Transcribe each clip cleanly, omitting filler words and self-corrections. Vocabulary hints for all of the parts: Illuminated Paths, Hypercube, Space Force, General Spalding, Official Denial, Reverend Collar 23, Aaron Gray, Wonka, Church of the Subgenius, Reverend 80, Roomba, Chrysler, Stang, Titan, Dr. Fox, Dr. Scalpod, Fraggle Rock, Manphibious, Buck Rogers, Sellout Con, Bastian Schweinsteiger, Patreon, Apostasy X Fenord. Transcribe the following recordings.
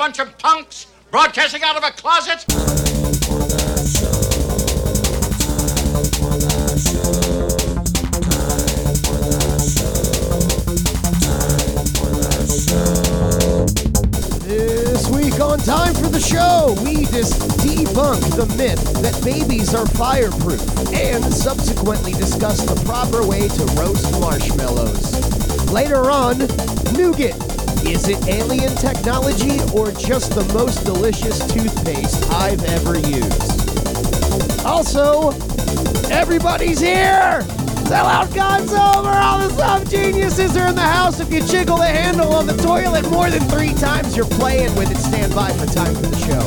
Bunch of punks broadcasting out of a closet. This week on Time for the Show, we debunk the myth that babies are fireproof and subsequently discuss the proper way to roast marshmallows. Later on, nougat. Is it alien technology or just the most delicious toothpaste I've ever used? Also, everybody's here! Sellout Con's over! All the sub-geniuses are in the house. If you jiggle the handle on the toilet more than 3 times, you're playing with it. Stand by for Time for the Show.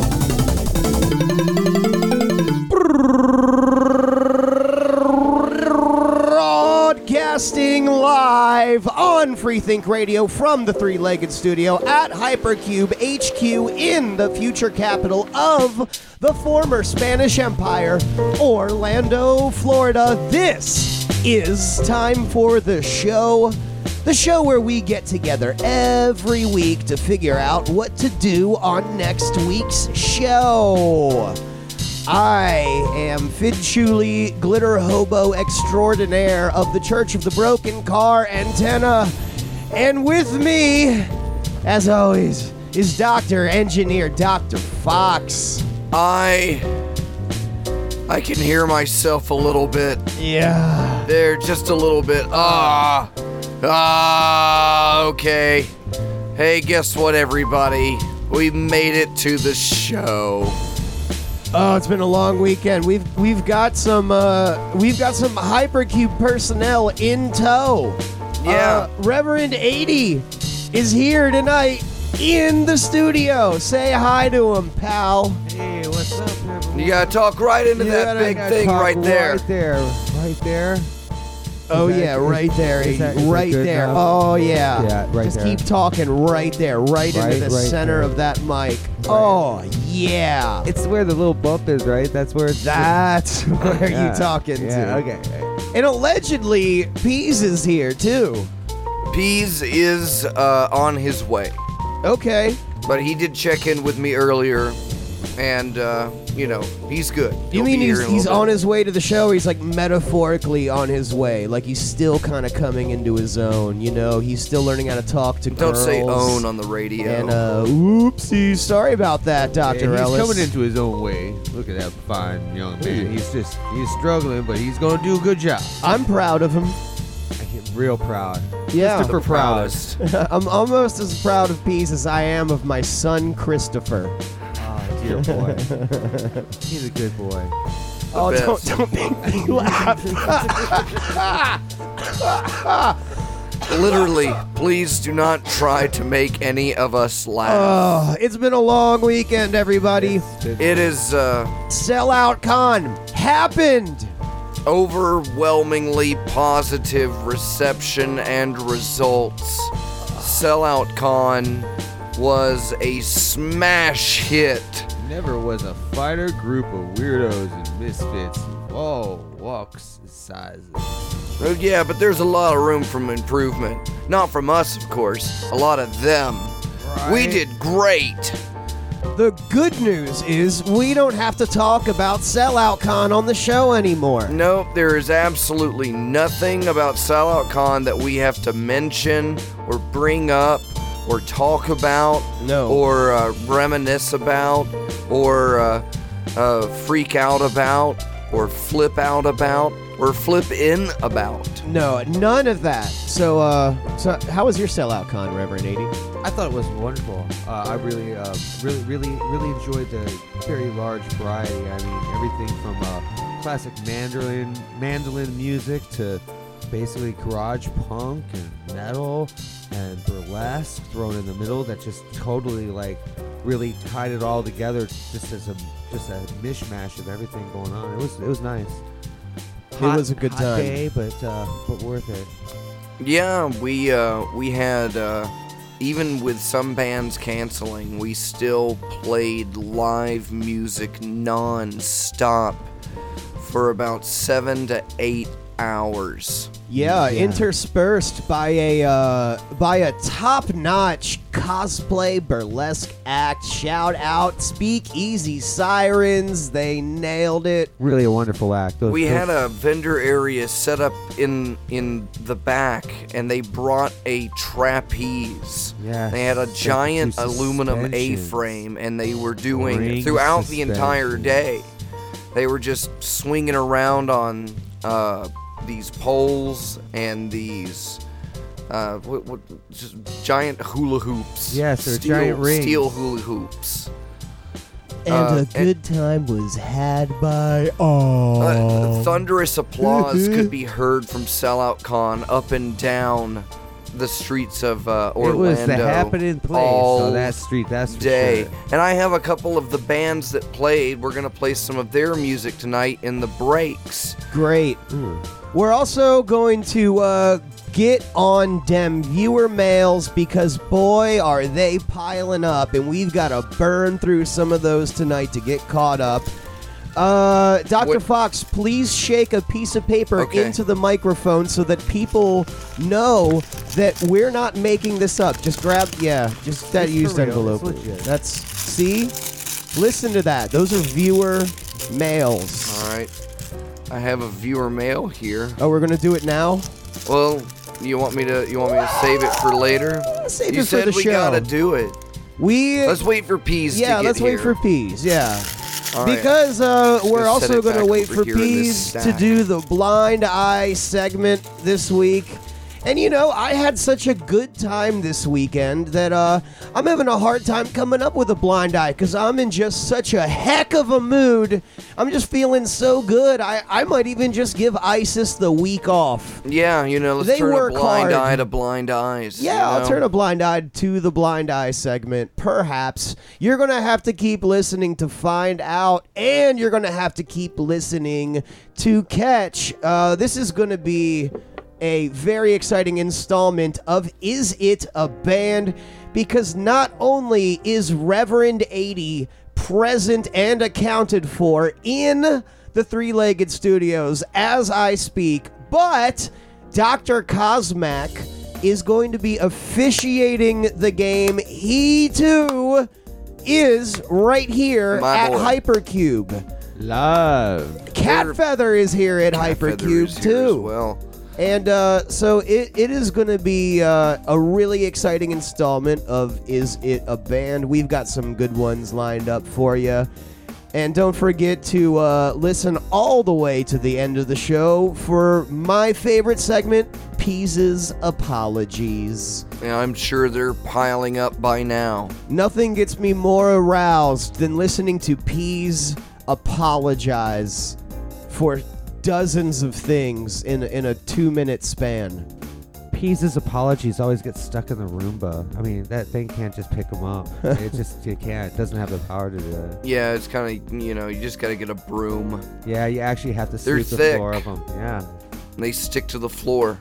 Broadcasting live on Freethink Radio from the Three-Legged Studio at Hypercube HQ in the future capital of the former Spanish Empire, Orlando, Florida. This is Time for the show where we get together every week to figure out what to do on next week's show. I am Fid Chuli, glitter hobo extraordinaire of the Church of the Broken Car Antenna. And with me, as always, is Dr. Engineer Dr. Fox. I can hear myself a little bit. Yeah. There, just a little bit. Okay. Hey, guess what, everybody? We made it to the show. Oh, it's been a long weekend. We've got some Hypercube personnel in tow. Yeah, Reverend 80 is here tonight in the studio. Say hi to him, pal. Hey, what's up, everyone? You gotta talk right into that big thing right there. Right there, right there. Oh yeah, right there, right there. Oh yeah, right there. Just keep talking right there, right into the center of that mic. Oh yeah, it's where the little bump is, right? That's where you talking to. Okay. And allegedly, Peas is here too. Peas is on his way. Okay. But he did check in with me earlier, and. You know, he's good. You mean he's on his way to the show? He's like metaphorically on his way. Like he's still kind of coming into his own, you know? He's still learning how to talk to girls. Don't say own on the radio. And oopsie, sorry about that, Dr. Ellis. He's coming into his own way. Look at that fine young man. He's struggling, but he's going to do a good job. I'm proud of him. I get real proud. Yeah. Christopher proudest. I'm almost as proud of Peas as I am of my son, Christopher. Dear boy. He's a good boy. The don't make me laugh. Literally, please do not try to make any of us laugh. Oh, it's been a long weekend, everybody. It is Sellout Con happened. Overwhelmingly positive reception and results. Sellout Con was a smash hit. Never was a finer group of weirdos and misfits of all walks and sizes. Oh yeah, but there's a lot of room for improvement. Not from us, of course. A lot of them. Right. We did great. The good news is we don't have to talk about Sellout Con on the show anymore. No, there is absolutely nothing about Sellout Con that we have to mention or bring up. Or talk about, or reminisce about, or freak out about, or flip out about, or flip in about. No, none of that. So, so how was your Sellout Con, Reverend 80? I thought it was wonderful. I really enjoyed the very large variety. I mean, everything from classic mandolin music to basically garage punk and metal and burlesque thrown in the middle that just totally like really tied it all together just as a mishmash of everything going on. It was nice. It was a good time. Day, but worth it. Yeah, we had even with some bands canceling, we still played live music non-stop for about 7 to 8 hours. Yeah, yeah. Interspersed by a top-notch cosplay burlesque act. Shout out Speakeasy Sirens. They nailed it. Really a wonderful act. We had a vendor area set up in the back, and they brought a trapeze. Yes, they had a giant aluminum A-frame, and they were doing throughout the entire day. They were just swinging around on these poles and these just giant hula hoops. Yes, they're giant rings. Steel hula hoops. And a good time was had by all. Thunderous applause could be heard from Sellout Con up and down the streets of Orlando. It was the happening place on that street, that's for sure. And I have a couple of the bands that played. We're going to play some of their music tonight in the breaks. Great. Ooh. We're also going to get on dem viewer mails, because boy are they piling up, and we've got to burn through some of those tonight to get caught up. Dr. Fox, please shake a piece of paper into the microphone so that people know that we're not making this up. Just grab, just that used envelope. That's, see? Listen to that. Those are viewer mails. All right. I have a viewer mail here. Oh, we're going to do it now? Well, you want me to save it for later? Save it for the show. You said we got to do it. Let's wait for Peas to get here. Yeah, let's wait for Peas, yeah. All because we're also going to wait for Peas to do the Blind Eye segment this week. And, you know, I had such a good time this weekend that I'm having a hard time coming up with a blind eye because I'm in just such a heck of a mood. I'm just feeling so good. I might even just give ISIS the week off. Yeah, you know, let's turn a blind eye to blind eyes. Yeah, I'll turn a blind eye to the blind eye segment, perhaps. You're going to have to keep listening to find out, and you're going to have to keep listening to catch. This is going to be a very exciting installment of Is It a Band? Because not only is Reverend 80 present and accounted for in the Three-Legged Studios as I speak, but Dr. Cosmac is going to be officiating the game. He, too, is right here Hypercube. Love. Catfeather is here at Hypercube, too. Well. And so it is going to be a really exciting installment of Is It a Band? We've got some good ones lined up for you. And don't forget to listen all the way to the end of the show for my favorite segment, Peas' Apologies. Yeah, I'm sure they're piling up by now. Nothing gets me more aroused than listening to Peas apologize for dozens of things in a 2-minute span. Peas' apologies always get stuck in the Roomba. I mean, that thing can't just pick them up. It can't. It doesn't have the power to do it. Yeah, it's kind of, you know, you just got to get a broom. Yeah, you actually have to sweep the floor of them. Yeah. They stick to the floor.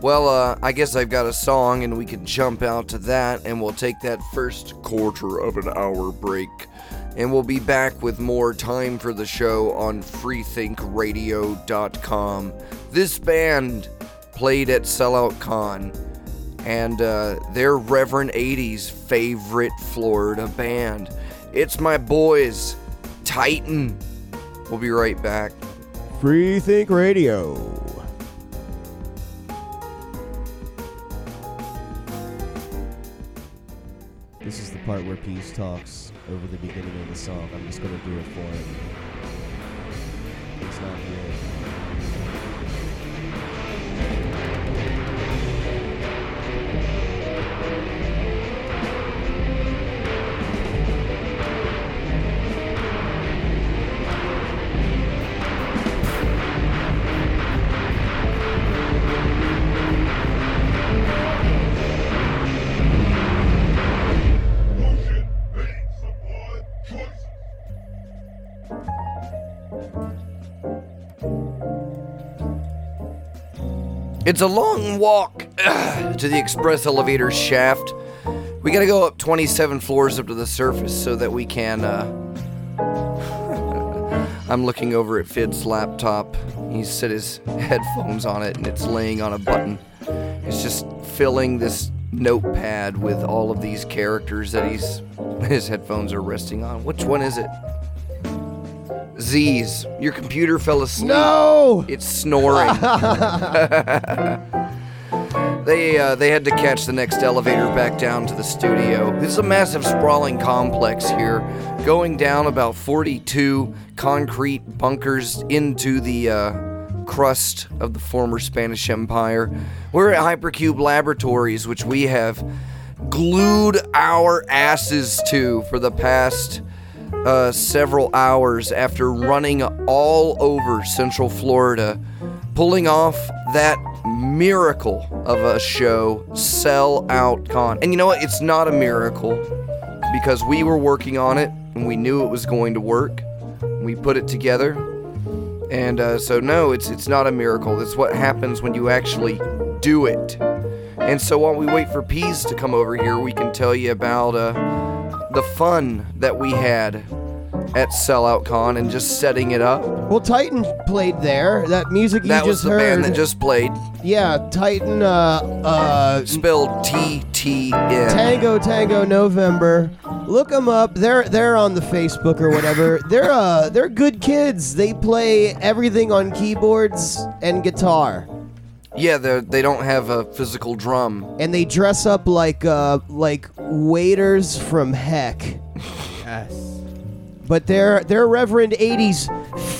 Well, I guess I've got a song, and we can jump out to that, and we'll take that first quarter of an hour break. And we'll be back with more time for the show on freethinkradio.com. This band played at Sellout Con, and they're Reverend 80's favorite Florida band. It's my boys, Titan. We'll be right back. Freethink Radio. This is the part where Peace talks over the beginning of the song. I'm just going to do it for him. It's not here. It's a long walk to the express elevator shaft. We gotta go up 27 floors up to the surface so that we can I'm looking over at Fid's laptop. He's set his headphones on it, and it's laying on a button. It's just filling this notepad with all of these characters that his headphones are resting on. Which one is it? Z's. Your computer fell asleep. No! It's snoring. They had to catch the next elevator back down to the studio. It's a massive sprawling complex here, going down about 42 concrete bunkers into the crust of the former Spanish Empire. We're at Hypercube Laboratories, which we have glued our asses to for the past several hours after running all over Central Florida, pulling off that miracle of a show, Sellout Con. And you know what? It's not a miracle, because we were working on it and we knew it was going to work. We put it together, and so no, it's not a miracle. It's what happens when you actually do it. And so while we wait for Peas to come over here, we can tell you about the fun that we had at Sellout Con and just setting it up. Well, Titan played there. That music you just heard. That was the band that just played. Yeah, Titan, spelled T-T-N. Tango Tango November. Look them up. They're on the Facebook or whatever. They're good kids. They play everything on keyboards and guitar. Yeah, they don't have a physical drum. And they dress up like waiters from heck. Yes. But they're Reverend 80's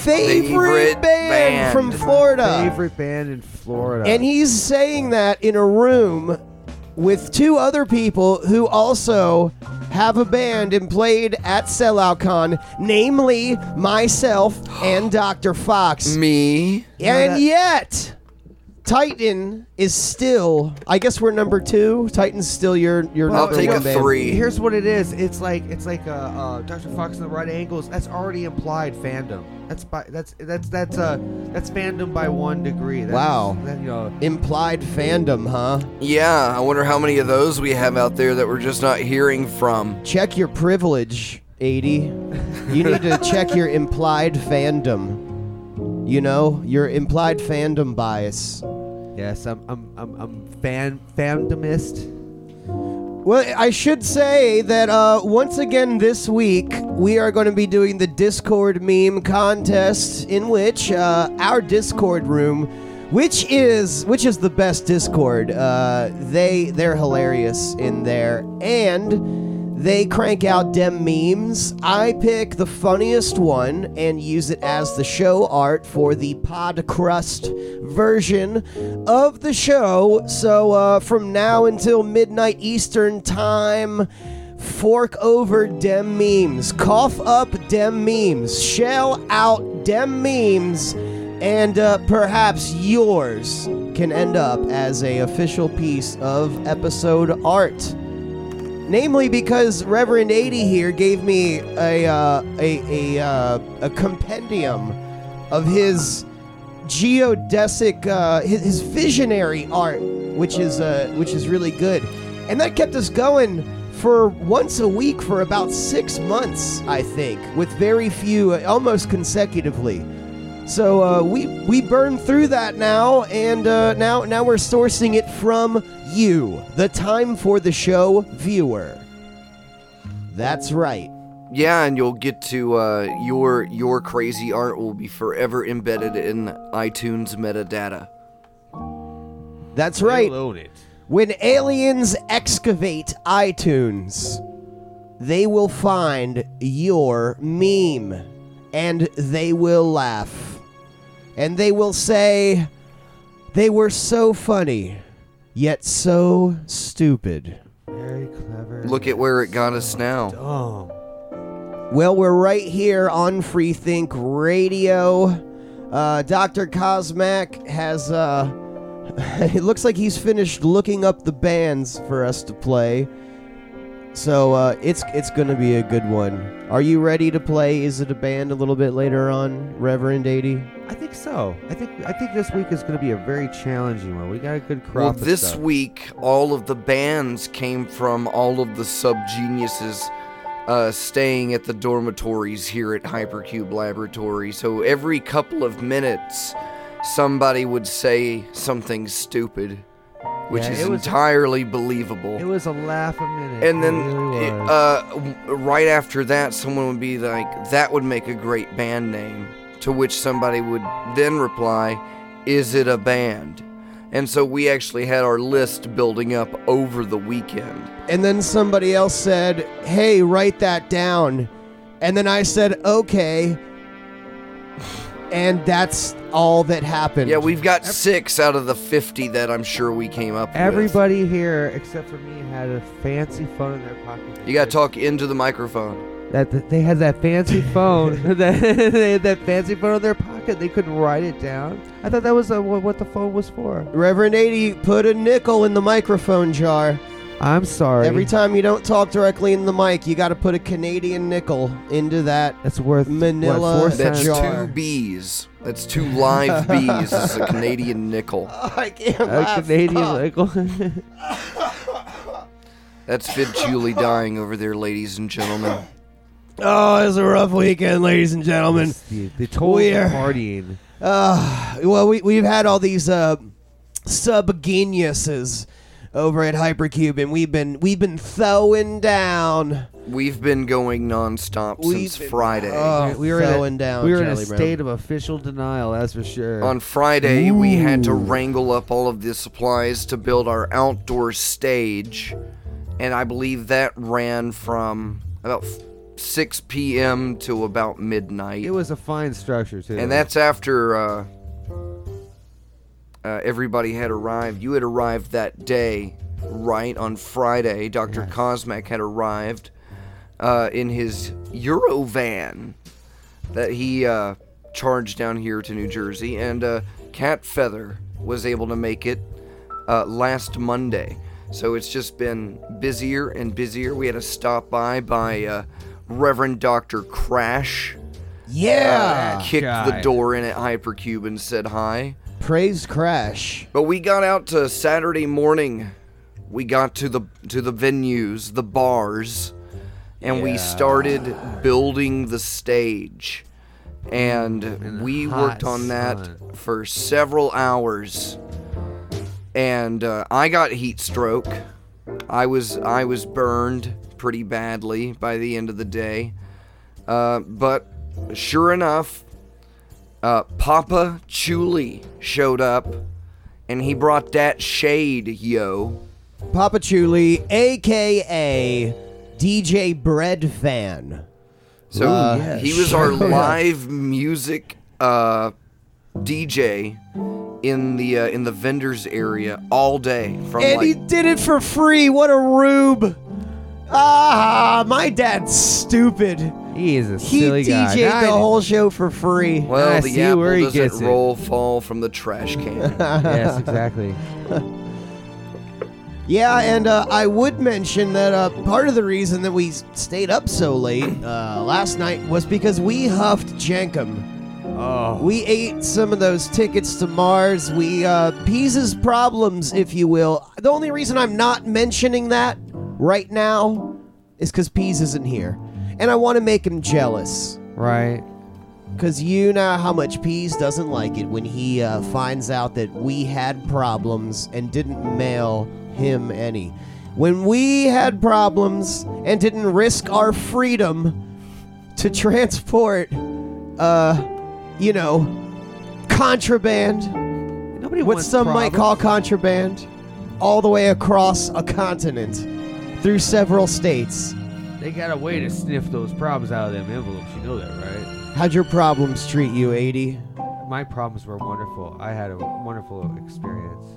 favorite band from Florida. Favorite band in Florida. And he's saying that in a room with two other people who also have a band and played at Sellout Con, namely myself and Dr. Fox. Me. And yet, Titan is still, I guess we're number two. Titan's still your number one. I'll take a three. Here's what it is. It's like Dr. Fox and the Right Angles. That's already implied fandom. That's fandom by 1 degree. Implied fandom, huh? Yeah. I wonder how many of those we have out there that we're just not hearing from. Check your privilege, 80. You need to check your implied fandom. You know, your implied fandom bias. Yes, I'm fandomist. Well, I should say that once again this week, we are going to be doing the Discord meme contest, in which our Discord room, which is the best Discord. They're hilarious in there, and they crank out dem memes. I pick the funniest one and use it as the show art for the podcast version of the show. So from now until midnight Eastern time, fork over dem memes, cough up dem memes, shell out dem memes, and perhaps yours can end up as a official piece of episode art. Namely, because Reverend 80 here gave me a compendium of his geodesic, his visionary art, which is really good, and that kept us going for once a week for about 6 months, I think, with very few, almost consecutively. So we burned through that now, and now we're sourcing it from you, the time for the show viewer. That's right. Yeah, and you'll get to your crazy art will be forever embedded in iTunes metadata. That's right. Download it. When aliens excavate iTunes, they will find your meme, and they will laugh, and they will say, "They were so funny, yet so stupid." Very clever. Look at where it got us now. Dumb. Well, we're right here on Freethink Radio. Dr. Cosmac has, it looks like he's finished looking up the bands for us to play. So it's going to be a good one. Are you ready to play Is It a Band a little bit later on, Reverend 80? I think so. I think this week is going to be a very challenging one. We got a good crop of stuff. Well, this week, all of the bands came from all of the subgeniuses staying at the dormitories here at Hypercube Laboratory, so every couple of minutes somebody would say something stupid, which is entirely believable. It was a laugh a minute. And then right after that, someone would be like, that would make a great band name, to which somebody would then reply, is it a band? And so we actually had our list building up over the weekend. And then somebody else said, hey, write that down. And then I said, okay. And that's all that happened. Yeah, we've got 6 out of the 50 that I'm sure we came up with. Everybody here, except for me, had a fancy phone in their pocket. You got to talk into the microphone. They had that fancy phone. They had that fancy phone in their pocket. They couldn't write it down. I thought that was what the phone was for. Reverend 80 put a nickel in the microphone jar. I'm sorry. Every time you don't talk directly in the mic, you got to put a Canadian nickel into that. That's worth Manila. That's jar. 2 Bs. That's 2 live Bs. It's a Canadian nickel. Oh, I can't laugh. A Canadian nickel. That's Fid Chuli dying over there, ladies and gentlemen. Oh, it was a rough weekend, ladies and gentlemen. The total partying. Well, we've had all these sub-geniuses over at Hypercube, and we've been throwing down. We've been going nonstop since Friday. Oh, we were throwing down. We were in a state of official denial, that's for sure. On Friday, we had to wrangle up all of the supplies to build our outdoor stage, and I believe that ran from about 6 p.m. to about midnight. It was a fine structure, too. And that's after everybody had arrived. You had arrived that day, right, on Friday. Dr. Cosmac had arrived in his Eurovan that he charged down here to New Jersey. And Catfeather was able to make it last Monday. So it's just been busier and busier. We had a stop by... Reverend Dr. Crash. Yeah! Kicked the door in at Hypercube and said hi. Praise Crash. But we got out to Saturday morning. We got to the venues, the bars, and we started building the stage. And we worked on that for several hours. And I got heat stroke. I was burned pretty badly by the end of the day, but sure enough, Papa Chuli showed up, and he brought that shade, yo. Papa Chuli, a.k.a. DJ Bread Fan. So he was our live music DJ in the vendors area all day. And he did it for free. What a rube. My dad's stupid. He is a silly guy. He DJ'd the whole show for free. Well, I the apple where he doesn't gets roll, fall from the trash can. Yes, exactly. Yeah, and I would mention that part of the reason that we stayed up so late last night was because we huffed Jenkum. Oh. We ate some of those tickets to Mars. We Pease's problems, if you will. The only reason I'm not mentioning that right now is because Pease isn't here. And I want to make him jealous. Right. Because you know how much Pease doesn't like it when he finds out that we had problems and didn't mail him any. When we had problems and didn't risk our freedom to transport, contraband. Nobody what some problems. Might call contraband. All the way across a continent. Through several states. They got a way to sniff those problems out of them envelopes. You know that, right? How'd your problems treat you, 80? My problems were wonderful. I had a wonderful experience.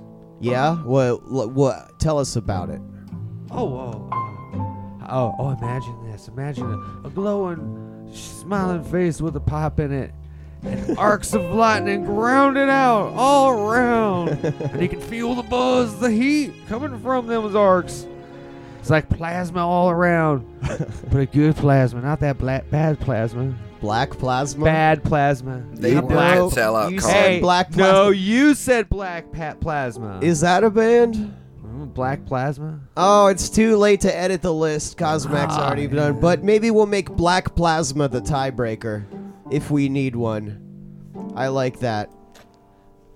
Yeah? What? Tell us about it. Oh, imagine this. Imagine a glowing, smiling face with a pop in it. And arcs of lightning grounded out all around. And you can feel the buzz, the heat coming from those arcs. It's like plasma all around, but a good plasma, not that bad plasma. Black plasma? Bad plasma. You said black plasma. No, you said black plasma. Is that a band? Reverend Black Plasma? Oh, it's too late to edit the list. Cosmac's already done. But maybe we'll make Black Plasma the tiebreaker if we need one. I like that.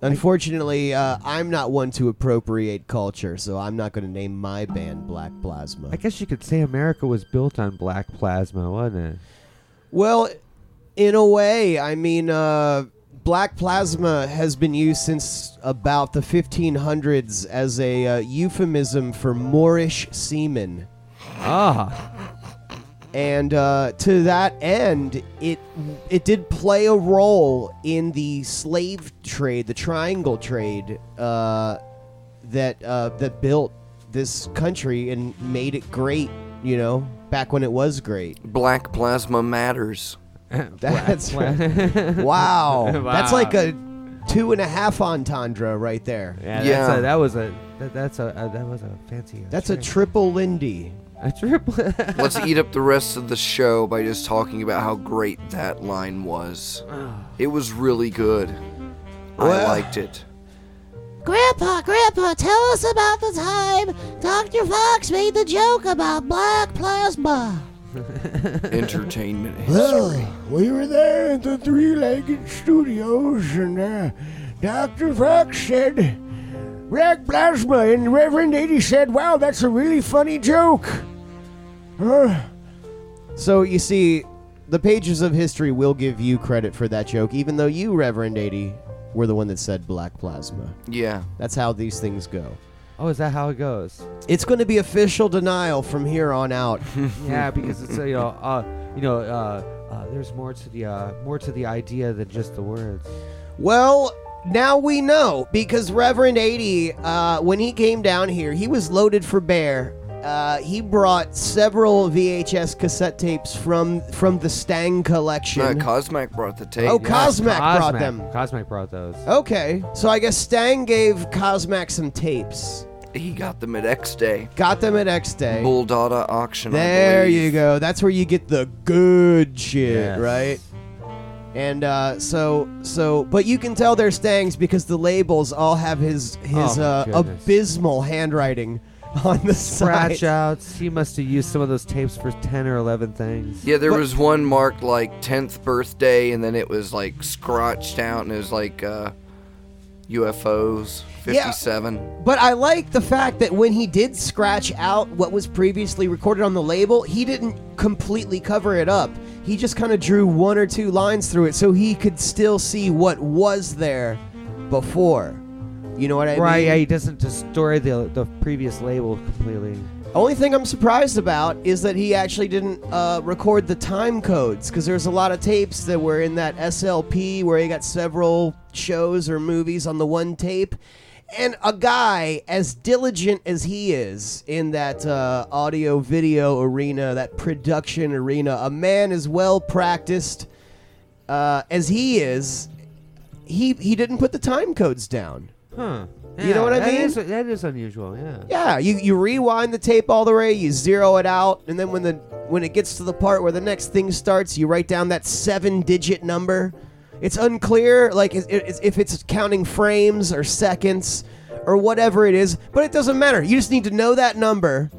Unfortunately, I'm not one to appropriate culture, so I'm not going to name my band Black Plasma. I guess you could say America was built on Black Plasma, wasn't it? Well, in a way, I mean, Black Plasma has been used since about the 1500s as a euphemism for Moorish semen. Ah. And to that end, it did play a role in the slave trade, the triangle trade, that built this country and made it great, you know, back when it was great. Black Plasma matters. That's right. Wow. That's like a 2.5 entendre right there. Yeah. That was a fancy. That's a triple Lindy. Let's eat up the rest of the show by just talking about how great that line was. It was really good. I liked it. Grandpa, tell us about the time Dr. Fox made the joke about Black Plasma. Entertainment history. Well, we were there at the Three-Legged Studios, and Dr. Fox said, Black Plasma, and Reverend 80 said, wow, that's a really funny joke. So, you see, the pages of history will give you credit for that joke, even though you, Reverend 80, were the one that said Black Plasma. Yeah. That's how these things go. Oh, is that how it goes? It's going to be official denial from here on out. Yeah, because it's, there's more to the idea than just the words. Well, now we know, because Reverend 80, when he came down here, he was loaded for bear. He brought several VHS cassette tapes from the Stang collection. Cosmac brought the tape. Oh, yeah. Cosmac brought them. Cosmac brought those. Okay, so I guess Stang gave Cosmac some tapes. He got them at X Day. Bulldada auction. There you go. That's where you get the good shit, right? And but you can tell they're Stangs because the labels all have his abysmal handwriting. On the scratch side. Outs. He must have used some of those tapes for 10 or 11 things. Yeah, there was one marked like 10th birthday, and then it was like scratched out, and it was like UFOs 57. Yeah, but I like the fact that when he did scratch out what was previously recorded on the label, he didn't completely cover it up. He just kind of drew one or two lines through it so he could still see what was there before. You know what I mean? Right, yeah, he doesn't destroy the previous label completely. Only thing I'm surprised about is that he actually didn't record the time codes, because there's a lot of tapes that were in that SLP where he got several shows or movies on the one tape. And a guy as diligent as he is in that audio-video arena, that production arena, a man as well-practiced as he is, he didn't put the time codes down. Huh. Yeah, you know what I mean? That is unusual, yeah. Yeah, you rewind the tape all the way, you zero it out, and then when it gets to the part where the next thing starts, you write down that 7-digit number. It's unclear like if it's counting frames or seconds or whatever it is, but it doesn't matter. You just need to know that number.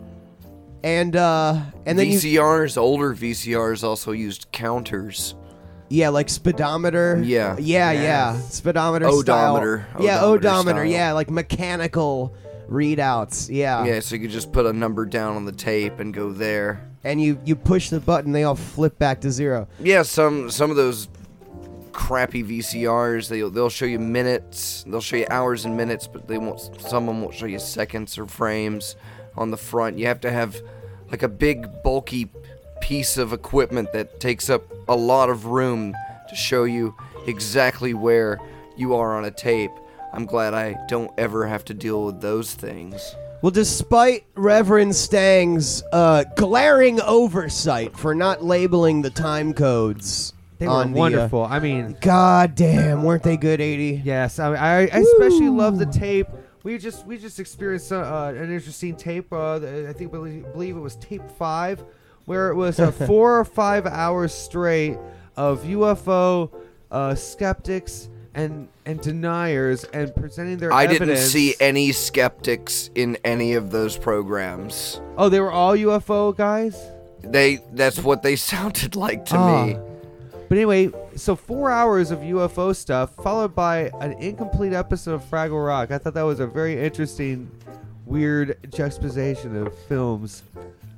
And then older VCRs also used counters. Yeah, like speedometer. Yeah. Yeah, yeah. Speedometer style. Odometer style. Yeah, like mechanical readouts. Yeah. Yeah, so you could just put a number down on the tape and go there. And you push the button, they all flip back to zero. Yeah, some of those crappy VCRs, they'll show you minutes, they'll show you hours and minutes, but some of them won't show you seconds or frames on the front. You have to have like a big bulky piece of equipment that takes up a lot of room to show you exactly where you are on a tape. I'm glad I don't ever have to deal with those things. Well, despite Reverend Stang's glaring oversight for not labeling the time codes, they were wonderful. I mean, goddamn, weren't they good, 80? Yes, I especially love the tape. We just experienced an interesting tape. I believe it was tape 5. Where it was 4 or 5 hours straight of UFO skeptics and and deniers and presenting their evidence. I didn't see any skeptics in any of those programs. Oh, they were all UFO guys? That's what they sounded like to me. But anyway, so 4 hours of UFO stuff followed by an incomplete episode of Fraggle Rock. I thought that was a very interesting, weird juxtaposition of films.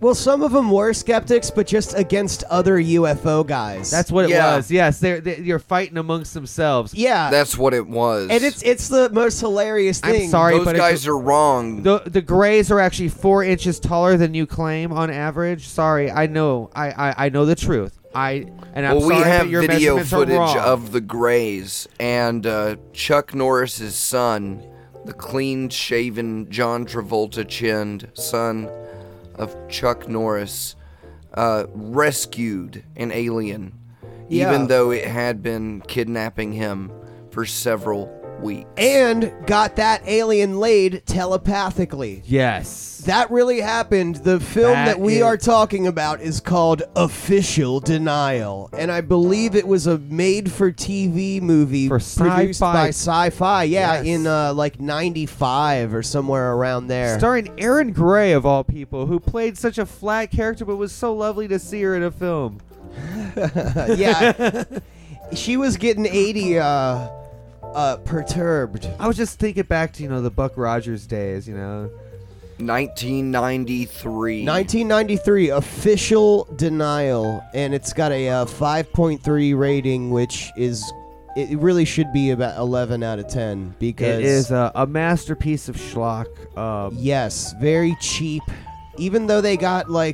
Well, some of them were skeptics, but just against other UFO guys. That's what it was. Yes, you're fighting amongst themselves. Yeah, that's what it was. And it's the most hilarious thing. I'm sorry, those guys are wrong. The Grays are actually 4 inches taller than you claim on average. Sorry, I know. I know the truth. We have video footage of the Grays and Chuck Norris's son, the clean-shaven John Travolta-chinned son of Chuck Norris, rescued an alien, even though it had been kidnapping him for several weeks. And got that alien laid telepathically. Yes. That really happened. The film that we are talking about is called Official Denial, and I believe it was a made-for-TV movie produced by Sci-Fi, in like 95 or somewhere around there. Starring Aaron Gray, of all people, who played such a flat character, but was so lovely to see her in a film. Yeah. She was getting 80... perturbed. I was just thinking back to, the Buck Rogers days, 1993, Official Denial, and it's got a 5.3 rating, which is, it really should be about 11 out of 10, because... It is a masterpiece of schlock. Yes, very cheap. Even though they got some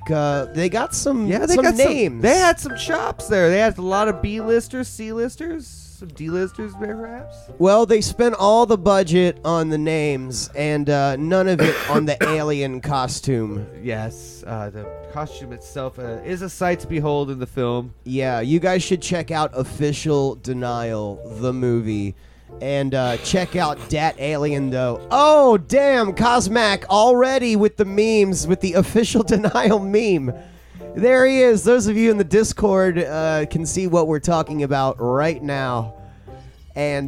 names. They had some chops there. They had a lot of B-listers, C-listers, some D-listers perhaps. Well, they spent all the budget on the names and none of it on the alien costume. Yes, the costume itself is a sight to behold in the film. Yeah, you guys should check out Official Denial, the movie. And check out Dat Alien, though. Oh, damn, Cosmac already with the memes, with the Official Denial meme. There he is. Those of you in the Discord can see what we're talking about right now. And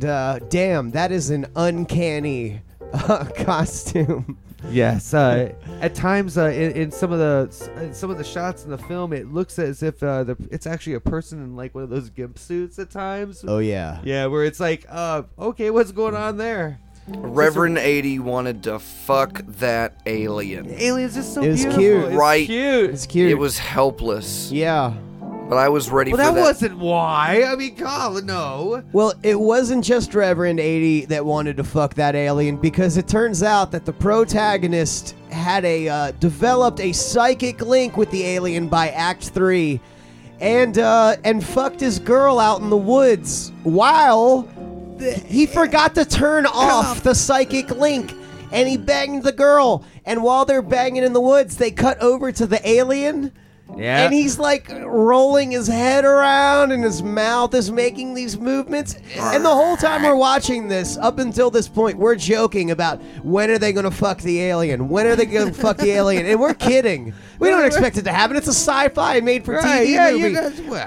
damn, that is an uncanny costume. Yes. At times, in some of the shots in the film, it looks as if it's actually a person in like one of those gimp suits. At times. Oh yeah. Yeah, where it's like, okay, what's going on there? Reverend 80 wanted to fuck that alien. The alien's just so beautiful. Cute. Right. It's cute. It was helpless. Yeah. But I was ready for that. Well, that wasn't why. I mean, God, no. Well, it wasn't just Reverend 80 that wanted to fuck that alien, because it turns out that the protagonist had developed a psychic link with the alien by Act 3 and fucked his girl out in the woods while he forgot to turn off the psychic link. And he banged the girl. And while they're banging in the woods, they cut over to the alien. Yeah. And he's like rolling his head around and his mouth is making these movements. And the whole time we're watching this, up until this point, we're joking about when are they going to fuck the alien? When are they going to fuck the alien? And we're kidding. We don't expect it to happen. It's a sci-fi made-for-TV movie.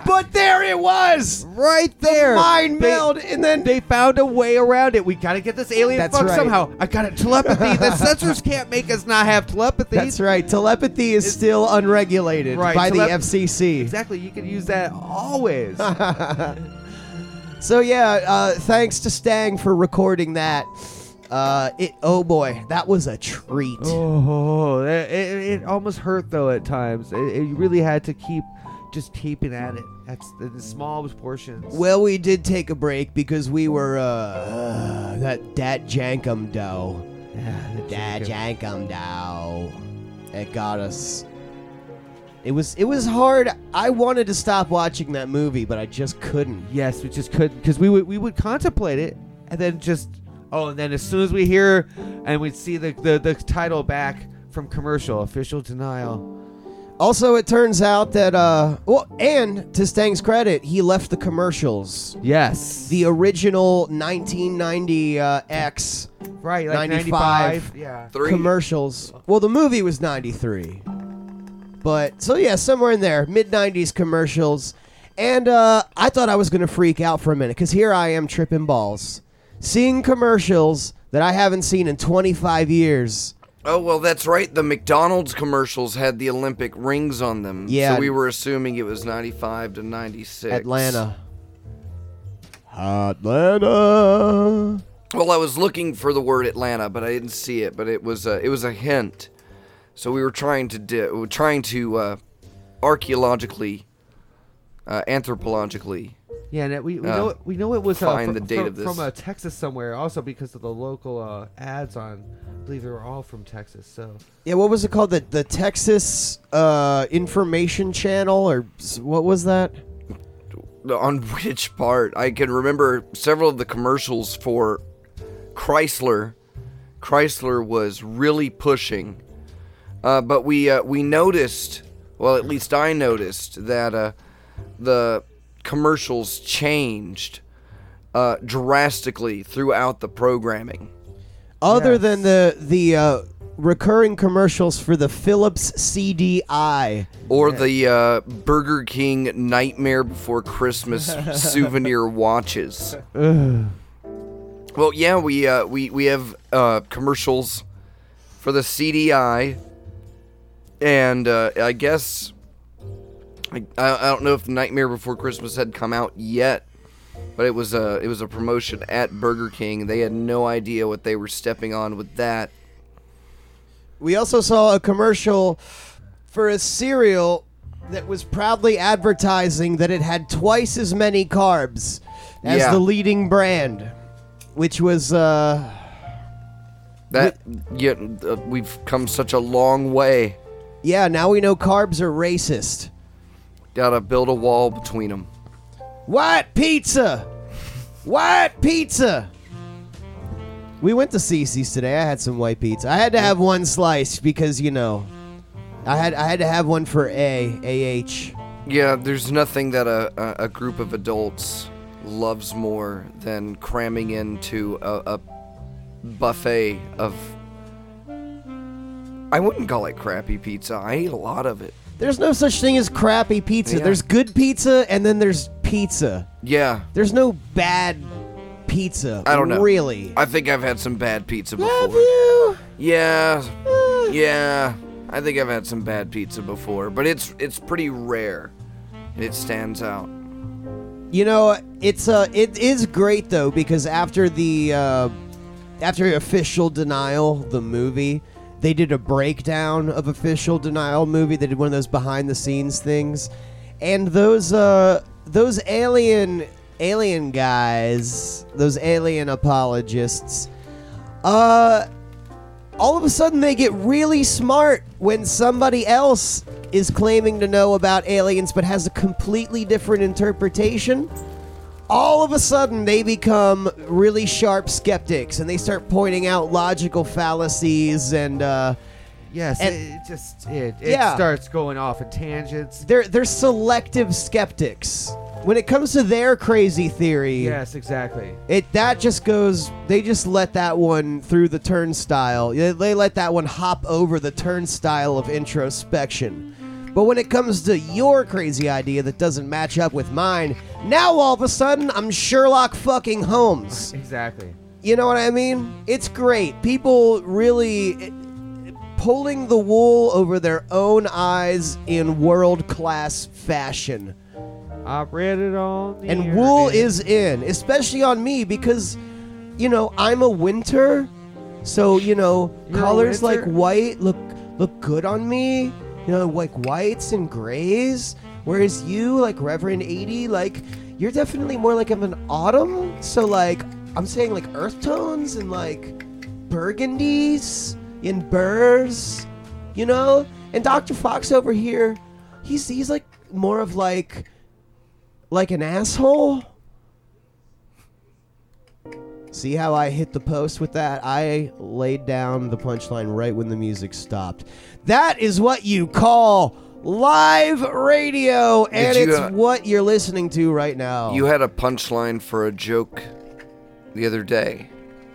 But there it was. Right there. The mind meld. And then they found a way around it. We got to get this alien fucked somehow. I got it. Telepathy. The censors can't make us not have telepathy. That's right. Telepathy is still unregulated. Right. By the FCC. Exactly. You can use that always. So, thanks to Stang for recording that. Oh, boy. That was a treat. Oh, it almost hurt, though, at times. It really had to keep just keeping at it. That's the small portions. Well, we did take a break because we were that Jankum Dow. That Jankum Dow. It got us... It was hard. I wanted to stop watching that movie, but I just couldn't. Yes, we just couldn't, because we would contemplate it, and then just and then as soon as we hear and we'd see the title back from commercial, Official Denial. Also, it turns out that and to Stang's credit, he left the commercials. Yes, the original 1990 X, right, like 95 commercials. Well, the movie was 93. But so yeah, somewhere in there, mid-90s commercials, and I thought I was gonna freak out for a minute, because here I am tripping balls, seeing commercials that I haven't seen in 25 years. Oh, well, that's right. The McDonald's commercials had the Olympic rings on them. Yeah. So we were assuming it was 95 to 96. Atlanta. Atlanta. Well, I was looking for the word Atlanta, but I didn't see it. But it was a hint. So we were trying to archaeologically, anthropologically. Yeah, and we know it was from Texas somewhere, also because of the local ads on. I believe they were all from Texas. So yeah, what was it called? The Texas Information Channel, or what was that? On which part? I can remember several of the commercials for Chrysler. Chrysler was really pushing, but we noticed. Well, at least I noticed that the commercials changed drastically throughout the programming. Other than the recurring commercials for the Philips CDI. Or the Burger King Nightmare Before Christmas souvenir watches. Ugh. Well, yeah, we have commercials for the CDI. And I guess... I don't know if Nightmare Before Christmas had come out yet, but it was a promotion at Burger King. They had no idea what they were stepping on with that. We also saw a commercial for a cereal that was proudly advertising that it had twice as many carbs as the leading brand, which was we've come such a long way. Yeah, now we know carbs are racist. Gotta build a wall between them. White pizza! White pizza! We went to Cece's today. I had some white pizza. I had to have one slice because, you know, I had to have one for A.H. Yeah, there's nothing that a group of adults loves more than cramming into a buffet of... I wouldn't call it crappy pizza. I ate a lot of it. There's no such thing as crappy pizza. Yeah. There's good pizza, and then there's pizza. Yeah. There's no bad pizza. I don't know. Really. I think I've had some bad pizza before. Have you? Yeah. Yeah. I think I've had some bad pizza before, but it's pretty rare. It stands out. You know, it is great though, because after the Official Denial, the movie. They did a breakdown of Official Denial movie. They did one of those behind-the-scenes things, and those alien guys, those alien apologists, all of a sudden they get really smart when somebody else is claiming to know about aliens but has a completely different interpretation. All of a sudden, they become really sharp skeptics, and they start pointing out logical fallacies and... It starts going off in tangents. They're selective skeptics. When it comes to their crazy theory... Yes, exactly. That just goes... They just let that one through the turnstile. They let that one hop over the turnstile of introspection. But when it comes to your crazy idea that doesn't match up with mine, now all of a sudden I'm Sherlock fucking Holmes. Exactly. You know what I mean? It's great. People really pulling the wool over their own eyes in world-class fashion. I've read it all. And wool is in, especially on me because, you know, I'm a winter. So, you know, colors like white look good on me. You know, like whites and grays, whereas you, like Reverend 80, like you're definitely more like of an autumn. So like I'm saying like earth tones and like burgundies and burrs, you know. And Dr. Fox over here, he's like more of like an asshole. See how I hit the post with that? I laid down the punchline right when the music stopped. That is what you call live radio, and it's what you're listening to right now. You had a punchline for a joke the other day.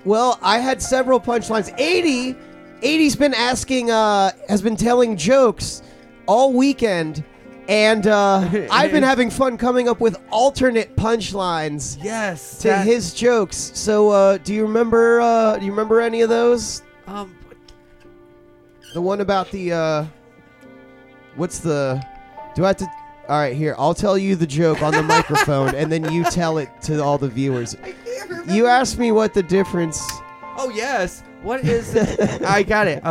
Well, I had several punchlines. 80's been asking, has been telling jokes all weekend. And I've been having fun coming up with alternate punchlines. Yes, to his jokes. So do you remember any of those? The one about the all right, here. I'll tell you the joke on the microphone, and then you tell it to all the viewers. I can't remember. You asked me what the difference. Oh yes. What is? I got it.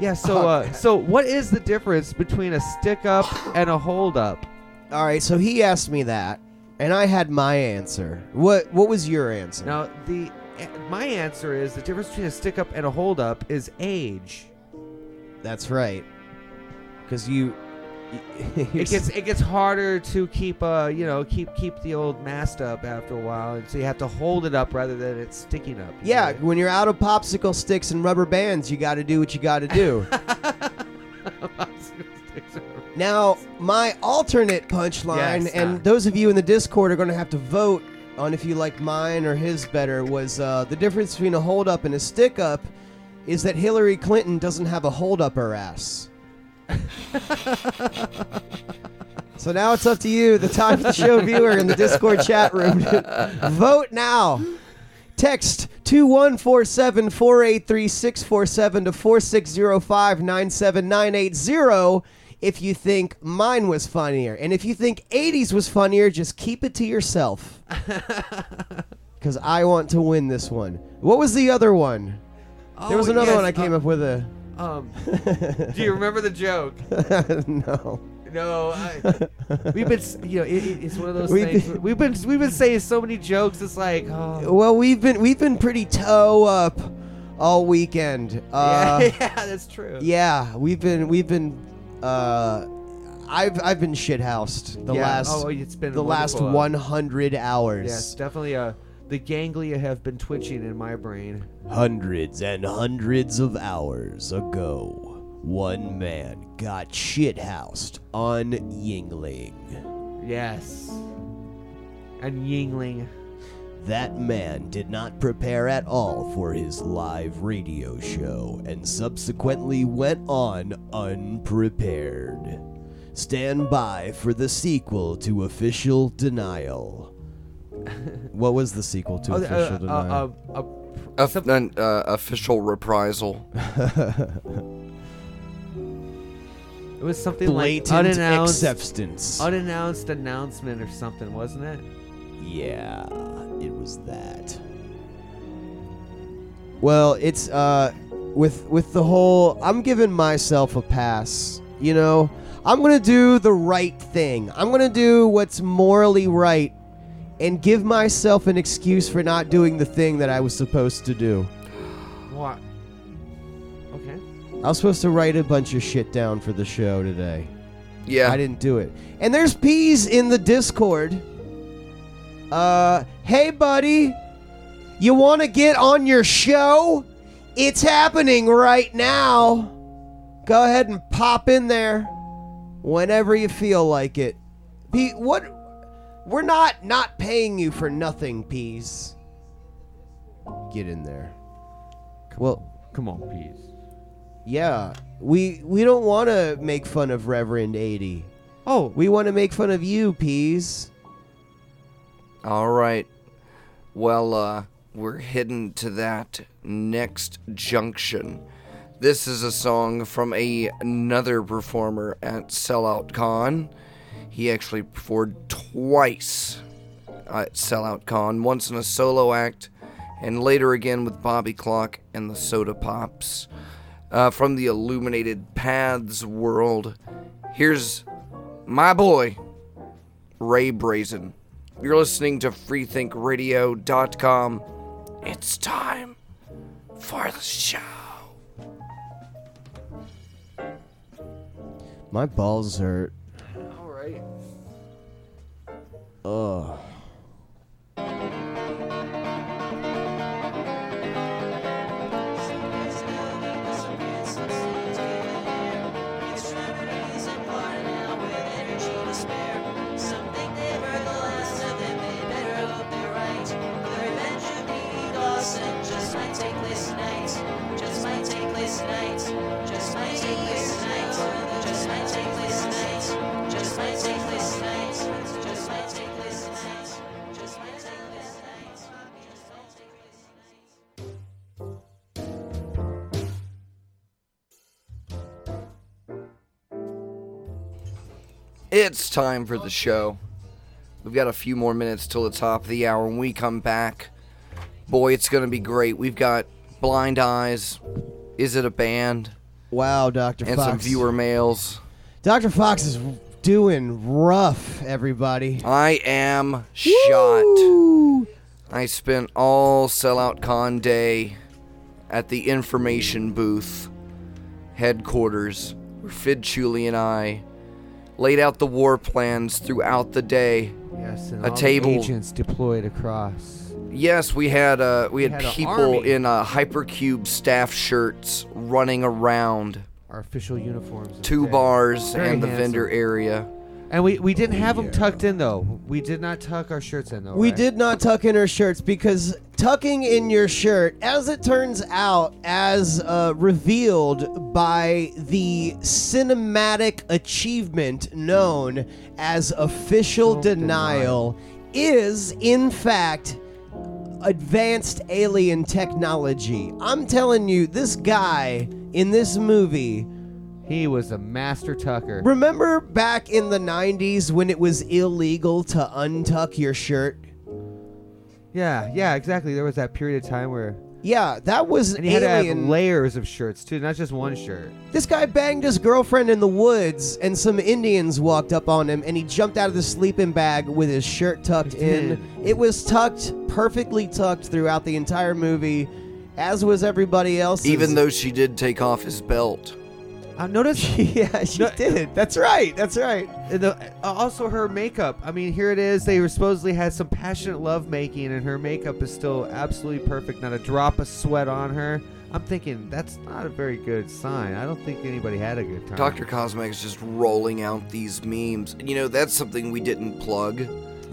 Yeah. So what is the difference between a stick up and a hold up? All right. So he asked me that, and I had my answer. What was your answer? Now my answer is the difference between a stick up and a hold up is age. That's right. Because you. It gets harder to keep the old mast up after a while, and so you have to hold it up rather than it's sticking up. Yeah, know? When you're out of popsicle sticks and rubber bands, you got to do what you got to do. Now, my alternate punchline, and those of you in the Discord are going to have to vote on if you like mine or his better, was the difference between a hold up and a stick up is that Hillary Clinton doesn't have a hold up her ass. So now it's up to you, the top of the show viewer in the Discord chat room. Vote now. Text 2147-483-647 to 460597980 if you think mine was funnier. And if you think 80s was funnier, just keep it to yourself. Because I want to win this one. What was the other one? There was another one I came up with a... do you remember the joke? No. No. We've been, it's one of those things. We've been saying so many jokes. It's like, oh. Well, we've been pretty toe up all weekend. Yeah, that's true. Yeah, we've been I've been shithoused the last 100 hours. Yes, definitely. The ganglia have been twitching in my brain. Hundreds and hundreds of hours ago, one man got shithoused on Yingling. Yes. And Yingling. That man did not prepare at all for his live radio show and subsequently went on unprepared. Stand by for the sequel to Official Denial. What was the sequel to Official Denial? Official Reprisal. It was something blatant, like unannounced acceptance. Unannounced announcement or something, wasn't it? Yeah, it was that. Well, it's with the whole I'm giving myself a pass, I'm going to do the right thing. I'm going to do what's morally right. And give myself an excuse for not doing the thing that I was supposed to do. What? Okay. I was supposed to write a bunch of shit down for the show today. Yeah. I didn't do it. And there's peas in the Discord. Hey, buddy. You want to get on your show? It's happening right now. Go ahead and pop in there whenever you feel like it. Pete, what... We're not paying you for nothing, Peas. Get in there. Come on, Peas. Yeah, we don't want to make fun of Reverend 80. Oh, we want to make fun of you, Peas. All right. Well, we're heading to that next junction. This is a song from another performer at Sellout Con. He actually performed twice at Sellout Con, once in a solo act, and later again with Bobby Clock and the Soda Pops. From the Illuminated Paths world, here's my boy, Ray Brazen. You're listening to freethinkradio.com. It's time for the show. My balls hurt. Oh. Just might take place tonight. It's time for the show. We've got a few more minutes till the top of the hour. When we come back, boy, it's going to be great. We've got Blind Eyes, Is It a Band? Wow, Dr. Fox. And some viewer mails. Dr. Fox is doing rough, everybody. I am shot. I spent all Sellout Con day at the information booth headquarters where Fid Chuli and I laid out the war plans throughout the day. Yes, and all the agents deployed across. Yes, we had people in Hypercube staff shirts running around. Our official uniforms. Two bars and the vendor area. And we didn't have them tucked in, though. We did not tuck our shirts in, though. We did not tuck in our shirts because tucking in your shirt, as it turns out, as revealed by the cinematic achievement known as Official Denial, is, in fact, advanced alien technology. I'm telling you, this guy in this movie... He was a master tucker. Remember back in the 90s when it was illegal to untuck your shirt? Yeah, exactly. There was that period of time where... Yeah, that was an alien. And he had to have layers of shirts, too, not just one shirt. This guy banged his girlfriend in the woods, and some Indians walked up on him, and he jumped out of the sleeping bag with his shirt tucked in. It was tucked, perfectly tucked throughout the entire movie, as was everybody else's. Even though she did take off his belt. I noticed. Yeah, she did. That's right. And also her makeup. I mean, here it is. They were supposedly had some passionate lovemaking, and her makeup is still absolutely perfect. Not a drop of sweat on her. I'm thinking that's not a very good sign. I don't think anybody had a good time. Dr. Cosmac is just rolling out these memes. You know, that's something we didn't plug.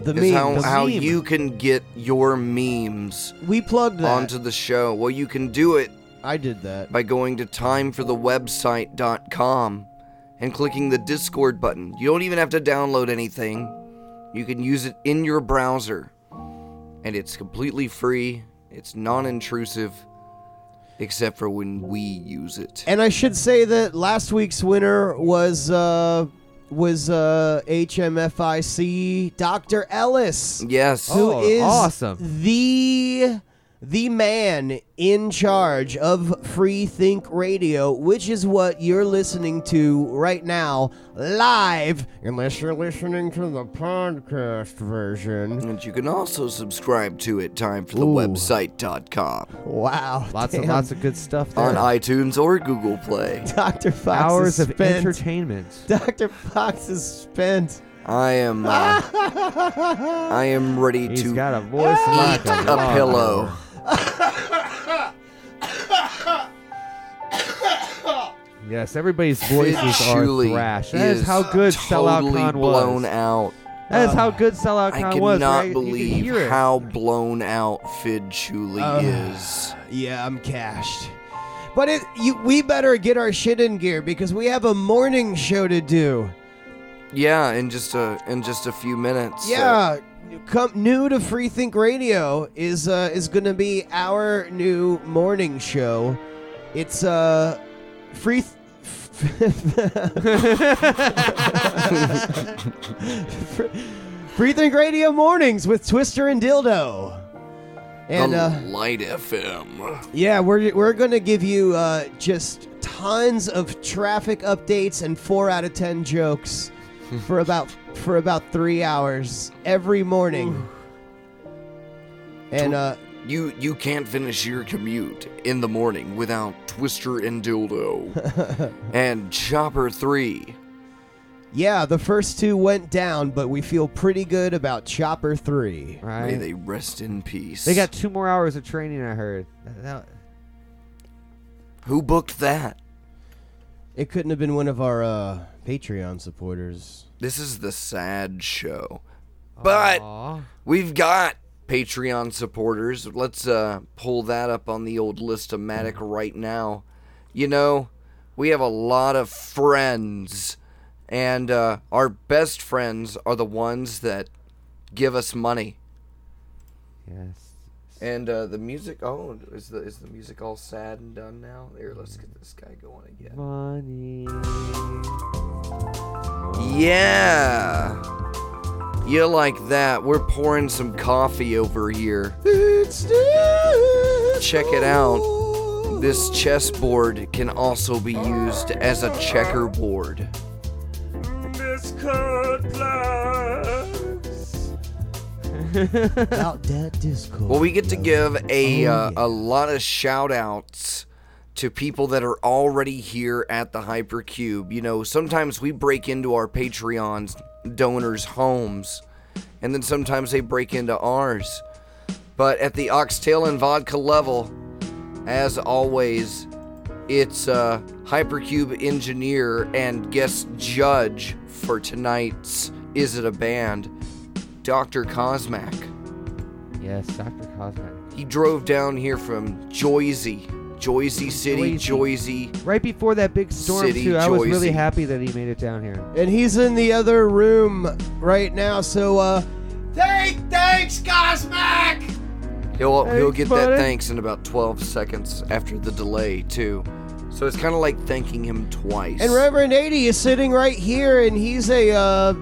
The meme. How you can get your memes. We plugged that. Onto the show. Well, you can do it. I did that. By going to timeforthewebsite.com and clicking the Discord button. You don't even have to download anything. You can use it in your browser. And it's completely free. It's non-intrusive. Except for when we use it. And I should say that last week's winner was HMFIC Dr. Ellis. Yes. Who is awesome. The man in charge of Freethink Radio, which is what you're listening to right now, live, unless you're listening to the podcast version. And you can also subscribe to it, timeforthewebsite.com. Wow. Lots of good stuff there. On iTunes or Google Play. Dr. Fox Hours of entertainment. Dr. Fox is spent... I am ready to eat a pillow. Yes, everybody's voices are thrash. That is how good Sellout Con was. Blown out. That is how good Sellout Con was. I cannot believe how blown out Fid Chuli is. Yeah, I'm cashed. But we better get our shit in gear because we have a morning show to do. Yeah, in just a few minutes. Yeah, new to Freethink Radio is going to be our new morning show. It's Freethink Radio mornings with Twister and Dildo. And Light FM. Yeah, we're going to give you just tons of traffic updates and 4 out of 10 jokes. For about 3 hours every morning. Ooh. And you can't finish your commute in the morning without Twister and Dildo and Chopper 3. Yeah, the first two went down, but we feel pretty good about Chopper 3. Right? May they rest in peace. They got 2 more hours of training, I heard. Who booked that? It couldn't have been one of our Patreon supporters. This is the sad show. But we've got Patreon supporters. Let's pull that up on the old list-o-matic right now. You know, we have a lot of friends. And our best friends are the ones that give us money. Yes. And the music, is the music all sad and done now? Here, let's get this guy going again. Money. Yeah! You like that? We're pouring some coffee over here. Check it out. This chessboard can also be used as a checkerboard. About that Discord. Well, we get to give a lot of shout outs to people that are already here at the Hypercube. You know, sometimes we break into our Patreon's donors' homes, and then sometimes they break into ours. But at the Oxtail and Vodka level, as always, it's Hypercube engineer and guest judge for tonight's Is It a Band, Dr. Cosmac. Yes, Dr. Cosmac. He drove down here from Jersey City. Right before that big storm, too. I was really happy that he made it down here. And he's in the other room right now, so thanks, Cosmac! He'll get that thanks in about 12 seconds after the delay, too. So it's kind of like thanking him twice. And Reverend 80 is sitting right here, and he's a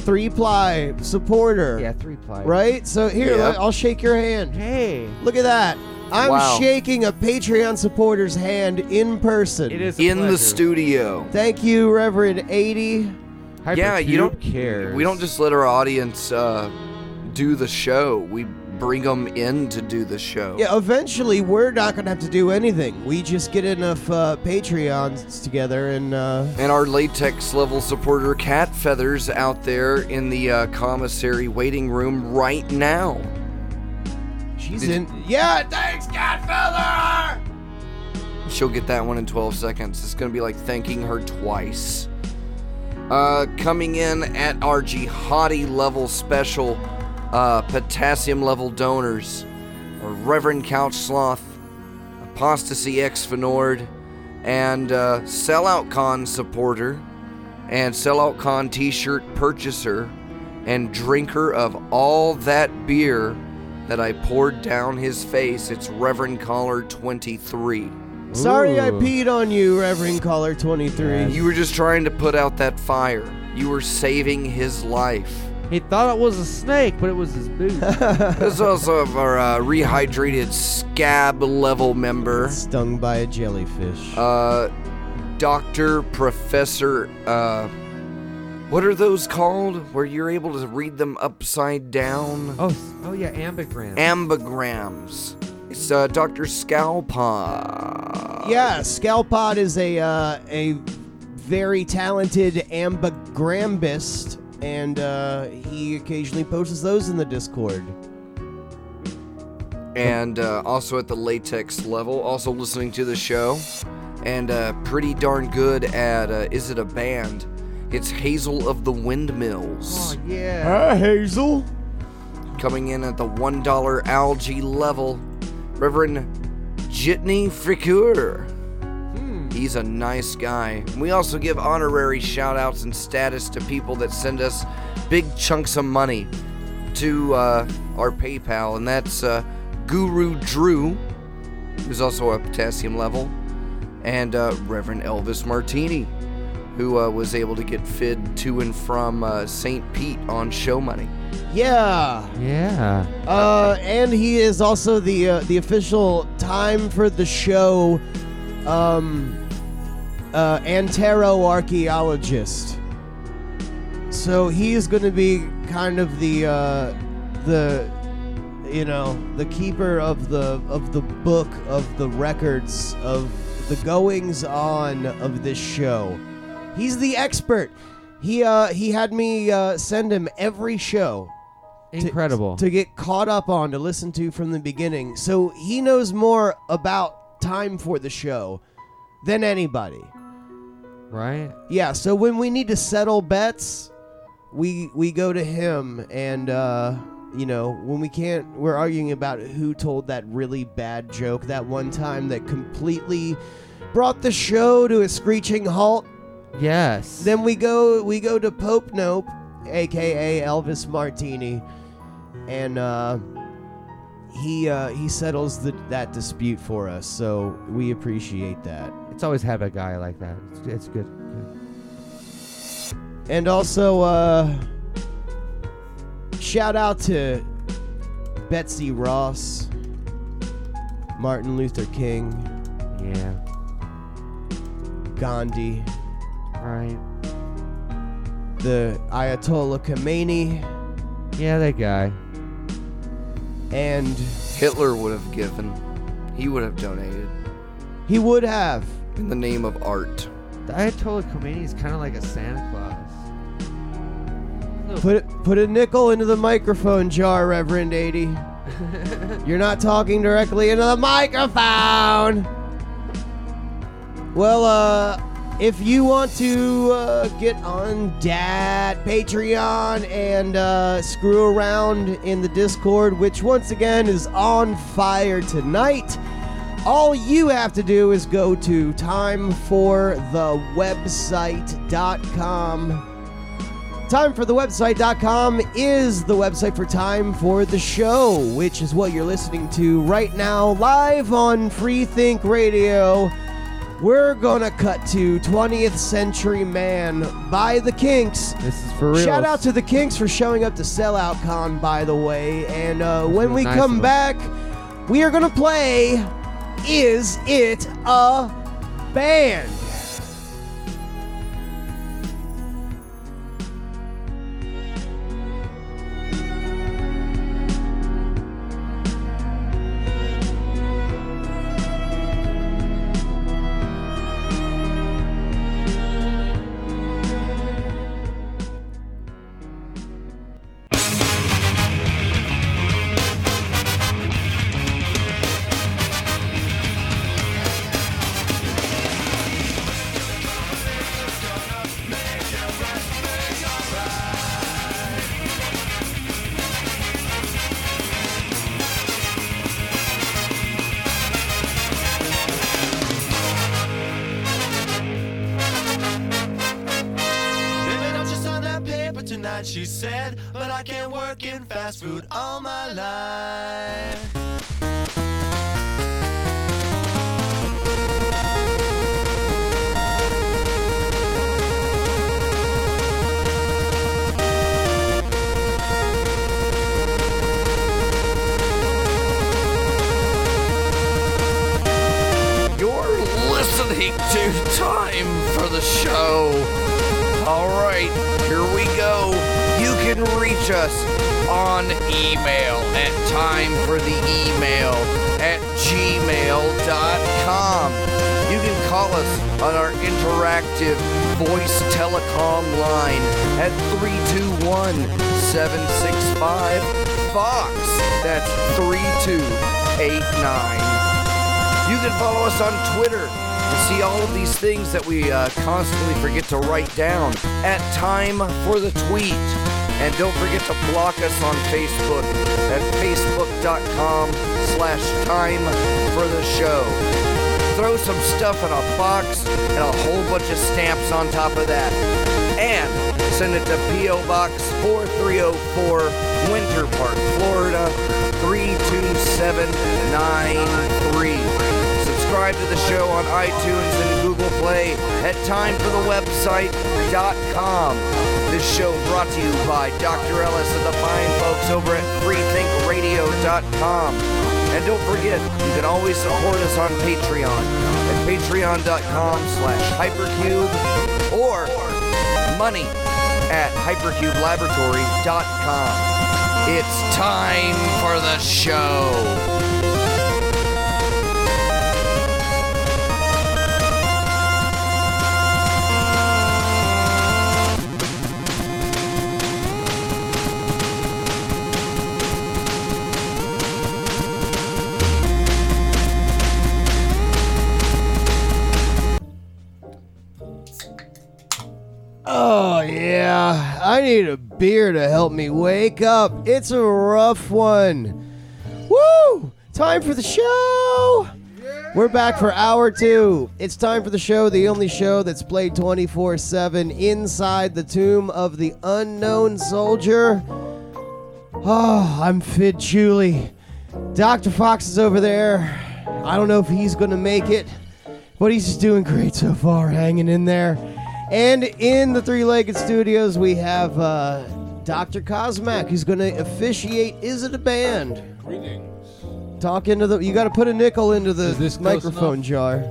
three-ply supporter. Yeah, three-ply. Right? So here, I'll shake your hand. Hey. Look at that. I'm shaking a Patreon supporter's hand in person. It is in the studio. Thank you, Reverend 80. Yeah, you don't care. We don't just let our audience do the show. We bring them in to do the show. Yeah, eventually we're not going to have to do anything. We just get enough Patreons together and our latex level supporter Catfeather's out there in the commissary waiting room right now. She's in. Yeah, thanks, Catfeather! She'll get that one in 12 seconds. It's going to be like thanking her twice. Coming in at our jihadi level special, potassium level donors, Reverend Couch Sloth, Apostasy X Fenord, and Sellout Con supporter, and Sellout Con t-shirt purchaser, and drinker of all that beer that I poured down his face. It's Reverend Collar 23. Sorry I peed on you, Reverend Collar 23. You were just trying to put out that fire. You were saving his life. He thought it was a snake, but it was his boot. There's also our rehydrated scab level member. Stung by a jellyfish. Dr. Professor... what are those called? Where you're able to read them upside down? Oh yeah, ambigrams. Ambigrams. It's Dr. Scalpod. Yeah, Scalpod is a very talented ambigrambist, and he occasionally posts those in the Discord. And also at the latex level, also listening to the show, and pretty darn good at Is It a Band? It's Hazel of the Windmills. Oh, yeah. Hi, Hazel. Coming in at the $1 algae level, Reverend Jitney Fricoeur. He's a nice guy. We also give honorary shout-outs and status to people that send us big chunks of money to our PayPal, and that's Guru Drew, who's also a potassium level, and Reverend Elvis Martini, who was able to get Fid to and from St. Pete on show money. Yeah. And he is also the official time for the show Antero archaeologist. So he is going to be kind of the keeper of the book of the records of the goings on of this show. He's the expert. He had me send him every show. Incredible. To get caught up on, to listen to from the beginning. So he knows more about time for the show than anybody. Right? Yeah, so when we need to settle bets, we go to him. And, when we can't, we're arguing about who told that really bad joke that one time that completely brought the show to a screeching halt. Yes. Then we go to Pope Nope, a.k.a. Elvis Martini, and he settles that dispute for us, so we appreciate that. It's always have a guy like that. It's good. And also, shout out to Betsy Ross, Martin Luther King. Yeah. Gandhi. Right. The Ayatollah Khomeini. Yeah, that guy. And Hitler would have given. He would have donated. He would have. In the name of art. The Ayatollah Khomeini is kind of like a Santa Claus. Put a nickel into the microphone jar, Reverend 80. You're not talking directly into the microphone. Well, if you want to get on that Patreon and screw around in the Discord, which once again is on fire tonight, all you have to do is go to timeforthewebsite.com. Timeforthewebsite.com is the website for Time for the Show, which is what you're listening to right now, live on Freethink Radio. We're gonna cut to 20th Century Man by the Kinks. This is for real. Shout out to the Kinks for showing up to Sellout Con, by the way. And when we come back, we are gonna play Is It a Band? She said, but I can't work in fast food all my life. You're listening to Time for the Show. All right, here we go. You can reach us on email at timefortheemail@gmail.com. You can call us on our interactive voice telecom line at 321-765-FOX. That's 3289. You can follow us on Twitter. See all of these things that we constantly forget to write down at Time for the Tweet. And don't forget to block us on Facebook at facebook.com/Time for the Show. Throw some stuff in a box and a whole bunch of stamps on top of that. And send it to P.O. Box 4304, Winter Park, Florida, 32793. Subscribe to the show on iTunes and Google Play at timeforthewebsite.com. This show brought to you by Dr. Ellis and the fine folks over at freethinkradio.com. And don't forget, you can always support us on Patreon at patreon.com/Hypercube or money at hypercubelaboratory.com. It's Time for the Show. Oh, yeah. I need a beer to help me wake up. It's a rough one. Woo! Time for the show! Yeah! We're back for hour two. It's Time for the Show, the only show that's played 24/7 inside the tomb of the unknown soldier. Oh, I'm Fid Chuli. Dr. Fox is over there. I don't know if he's going to make it, but he's just doing great so far, hanging in there. And in the three-legged studios, we have Dr. Cosmac, who's going to officiate Is It a Band? Greetings. Talk into the... You got to put a nickel into the microphone jar.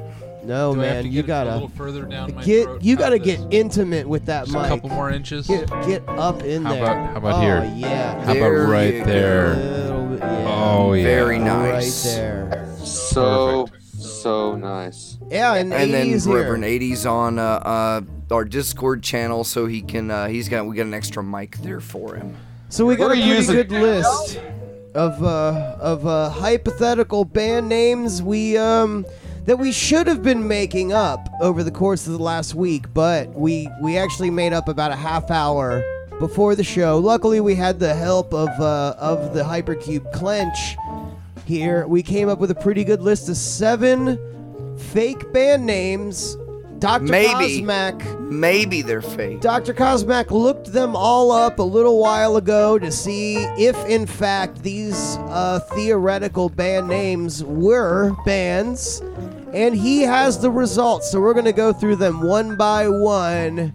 No, do man, you got to get... You got to get intimate with that mic. A couple more inches. Get up in there. How about here? Oh, yeah. How about right there? Bit, yeah. Oh, yeah. Very nice. Right there. So... Perfect. So nice. Yeah, and then Reverend 80's on our Discord channel, so he can. We got an extra mic there for him. So we got a pretty good list of hypothetical band names that we should have been making up over the course of the last week, but we actually made up about a half hour before the show. Luckily, we had the help of the Hypercube Clench. Here, we came up with a pretty good list of 7 fake band names. Dr. Cosmac. Maybe they're fake. Dr. Cosmac looked them all up a little while ago to see if, in fact, these theoretical band names were bands. And he has the results, so we're going to go through them one by one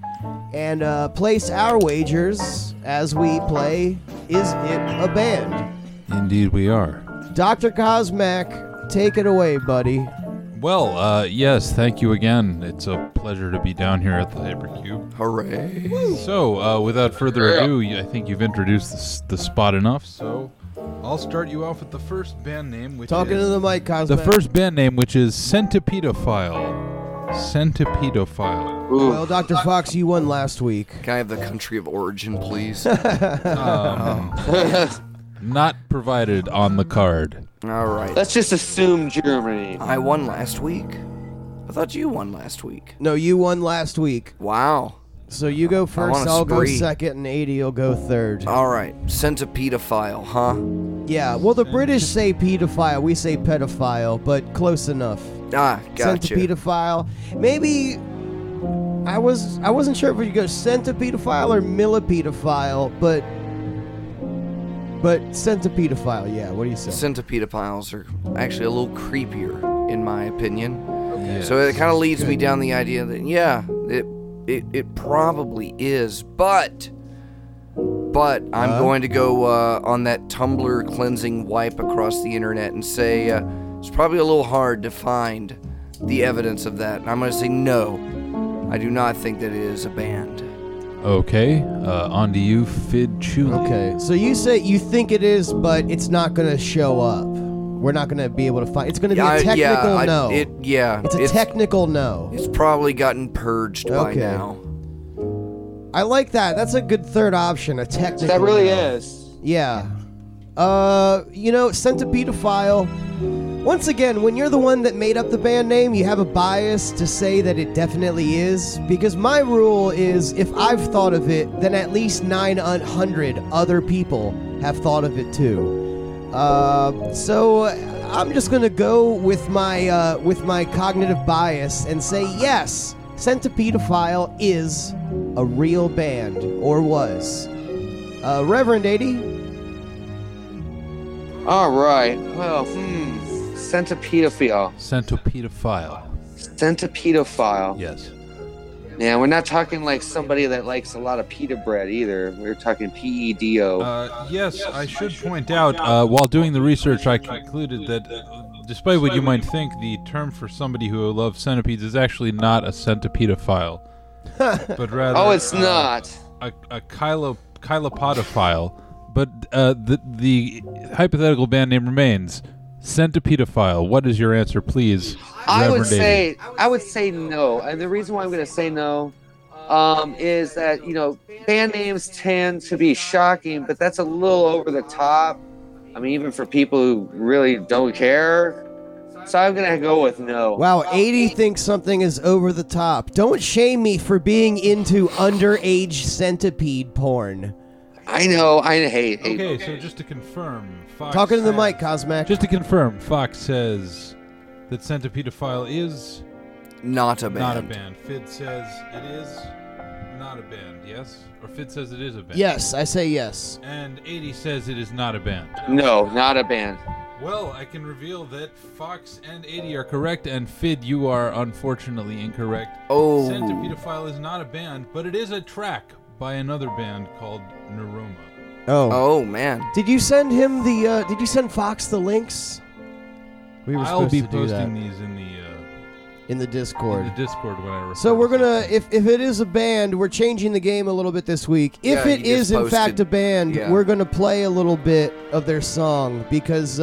and place our wagers as we play Is It a Band? Indeed we are. Dr. Cosmac, take it away, buddy. Well, yes, thank you again. It's a pleasure to be down here at the Hypercube. Hooray. Woo. So, without further ado, I think you've introduced the spot enough, so I'll start you off with the first band name, which Talking is... to the mic, Cosmac. The first band name, which is Centipedophile. Centipedophile. Ooh. Well, Dr. Fox, you won last week. Can I have the country of origin, please? Not provided on the card. All right. Let's just assume Germany. I won last week. I thought you won last week. No, you won last week. Wow. So you go first, I'll go second, and 80 will go third. All right. Centipedophile, huh? Yeah. Well, the British say pedophile. We say pedophile, but close enough. Ah, gotcha. Centipedophile. Maybe... I wasn't sure if we could go centipedophile or millipedophile, but... But centipedophile, yeah. What do you say? Centipedophiles are actually a little creepier, in my opinion. Okay. Yes. So it kind of leads me down the idea that, yeah, it probably is. But I'm going to go on that Tumblr cleansing wipe across the internet and say it's probably a little hard to find the evidence of that. And I'm going to say no. I do not think that it is a band. Okay, on to you, Fid Chuli. Okay, so you say you think it is, but it's not going to show up. We're not going to be able to find... It's going to be a technical no. It's technical no. It's probably gotten purged by now. I like that. That's a good third option, a technical That really no. is. Yeah. Centipedophile. Once again, when you're the one that made up the band name, you have a bias to say that it definitely is, because my rule is if I've thought of it, then at least 900 other people have thought of it too. So I'm just gonna go with my cognitive bias and say yes, Centipedophile is a real band, or was. Reverend 80. All right. Well, Centipedophile. Yes. Now, we're not talking like somebody that likes a lot of pita bread either. We're talking P-E-D-O. Yes, I should point out, while doing the research, I concluded that, despite what you might think, the term for somebody who loves centipedes is actually not a centipedophile. But rather... Oh, it's not. A chylopodophile. But the hypothetical band name remains Centipedophile. What is your answer, please? I would say no, and the reason why I'm going to say no is that band names tend to be shocking, but that's a little over the top. I mean, even for people who really don't care. So I'm going to go with no. Wow, 80 thinks something is over the top. Don't shame me for being into underage centipede porn. I know, I hate. Okay, so just to confirm, Fox... Talking to the mic, Cosmac. Just to confirm, Fox says that Centipedophile is... Not a band. Not a band. Fid says it is not a band, yes? Or Fid says it is a band. Yes, I say yes. And 80 says it is not a band. No, not a band. Well, I can reveal that Fox and 80 are correct, and Fid, you are unfortunately incorrect. Oh. Centipedophile is not a band, but it is a track by another band called Neuroma. Oh. Oh, man. Did you send him the, did you send Fox the links? We were I'll be posting these in the Discord. In the Discord when I refer. So we're gonna, if it is a band, we're changing the game a little bit this week. If it is in fact a band, we're gonna play a little bit of their song because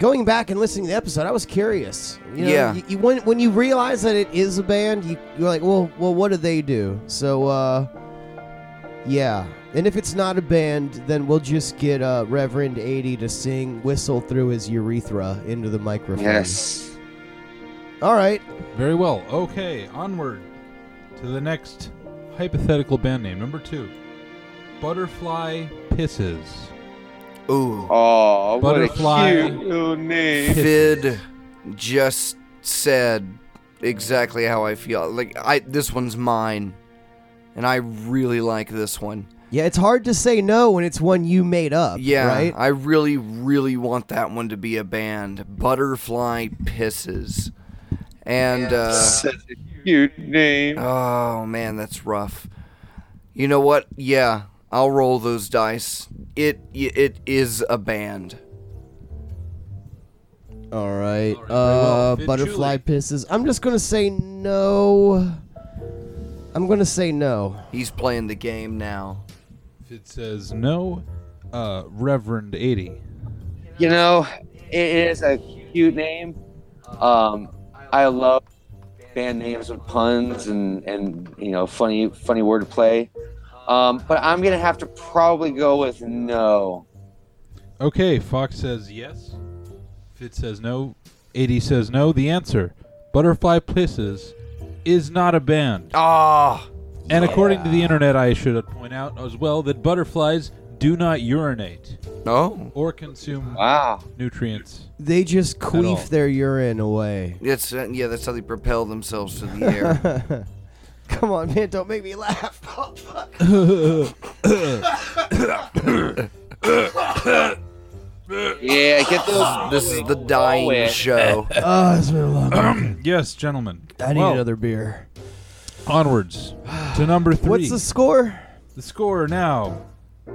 going back and listening to the episode, I was curious. You know, yeah. You, when you realize that it is a band, you're like, well, what do they do? So yeah. And if it's not a band, then we'll just get Reverend 80 to sing, whistle through his urethra into the microphone. Yes. All right. Very well. Okay, onward to the next hypothetical band name. Number 2, Butterfly Pisses. Ooh. Oh, Butterfly what a cute little name. Fid just said exactly how I feel. Like, this one's mine, and I really like this one. Yeah, it's hard to say no when it's one you made up, right? I really, really want that one to be a band. Butterfly Pisses. And, such a cute name. Oh, man, that's rough. You know what? Yeah, I'll roll those dice. It is a band. All right. Butterfly Pisses. I'm just going to say no. I'm going to say no. He's playing the game now. It says no, Reverend 80. You know, it is a cute name. I love band names with puns and you know, funny wordplay. But I'm going to have to probably go with no. Okay, Fox says yes. Fid says no. 80 says no. The answer, Butterfly Pisses, is not a band. Ah. Oh. And according to the internet, I should point out as well that butterflies do not urinate. No. Or consume nutrients. They just queef their urine away. That's that's how they propel themselves to the air. Come on, man, don't make me laugh. Oh, fuck. Yeah, get those. This is the dying show. Oh, it's been a long time. Yes, gentlemen. I need another beer. Onwards to number 3. What's the score? The score now,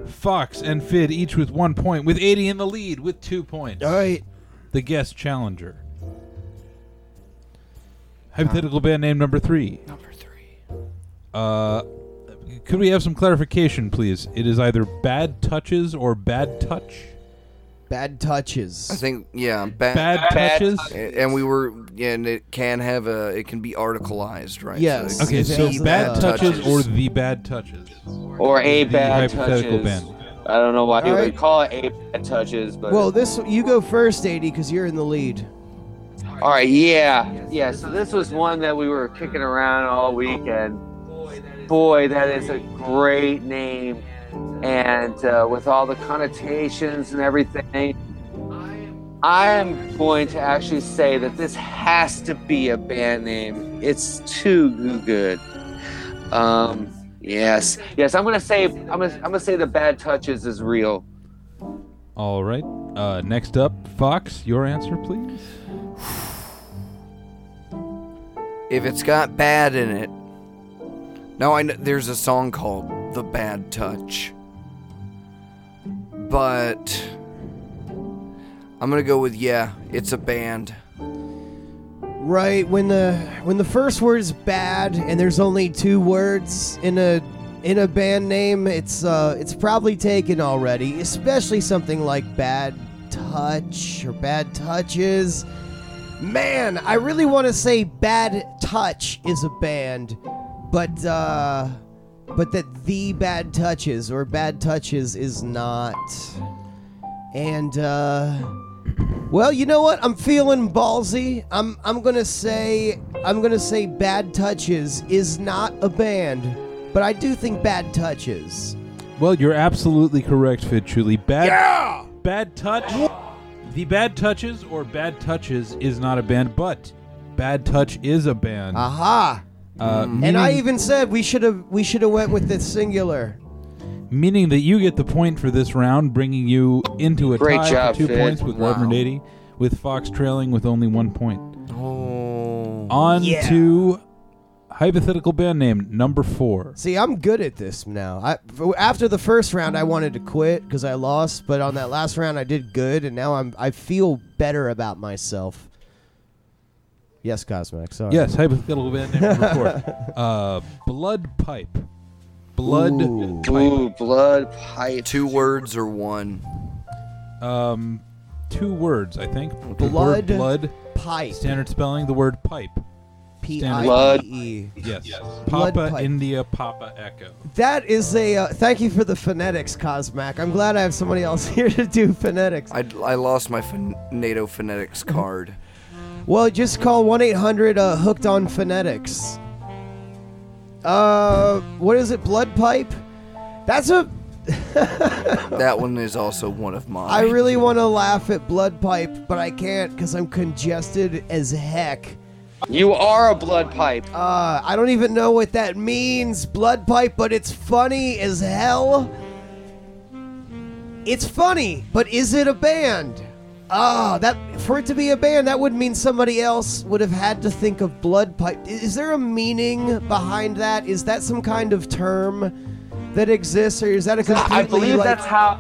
Fox and Fid each with 1 point, with 80 in the lead with 2 points. All right. The guest challenger. Hypothetical band name number 3. Number 3. Could we have some clarification, please? It is either Bad Touches or Bad Touch. Bad Touches. I think, Bad Touches? And we were, and it can have it can be articleized, right? Yes. So okay, so Bad Touches or The Bad Touches. Or A Bad Touches. Band. I don't know why you would call it A Bad Touches, but... Well, you go first, 80, because you're in the lead. All right, yeah. Yeah, so this was one that we were kicking around all weekend. Boy, that is a great name. And with all the connotations and everything, I am going to actually say that this has to be a band name. It's too good. Yes. I'm gonna say The Bad Touches is real. All right. Next up, Fox, your answer, please. If it's got bad in it. Now I know there's a song called The Bad Touch, but I'm gonna go with it's a band. Right, when the first word is bad and there's only 2 words in a band name, it's probably taken already, especially something like Bad Touch or Bad Touches. Man, I really want to say Bad Touch is a band, but that The Bad Touches or Bad Touches is not. And, well, you know what? I'm feeling ballsy. I'm going to say Bad Touches is not a band, but I do think Bad Touches. Well, you're absolutely correct, Fid Chuli. Bad Touch, The Bad Touches or Bad Touches is not a band, but Bad Touch is a band. Aha. And I even said we should have went with the singular. meaning that you get the point for this round, bringing you into a great tie job, for two Fid. Points with Reverend 80, with Fox trailing with only 1 point. Oh, on to hypothetical band name number 4. See, I'm good at this now. After the first round, I wanted to quit because I lost, but on that last round, I did good, and now I feel better about myself. Yes, Cosmac. Sorry. Yes, hypothetical band name number 4. Blood Pipe. Blood Pipe. 2 words or one? 2 words, I think. Blood Pipe. Standard spelling. The word pipe. P-I-E. Yes. Papa India, Papa Echo. That is a... thank you for the phonetics, Cosmac. I'm glad I have somebody else here to do phonetics. I lost my NATO phonetics card. Well, just call 1-800 Hooked on Phonetics. What is it? Blood Pipe? That's a... That one is also one of mine. I really want to laugh at Blood Pipe, but I can't because I'm congested as heck. You are a blood pipe. I don't even know what that means, blood pipe, but it's funny as hell. It's funny, but is it a band? That for it to be a band, that would mean somebody else would have had to think of blood pipe. Is there a meaning behind that? Is that some kind of term that exists, or is that a completely... I believe that's how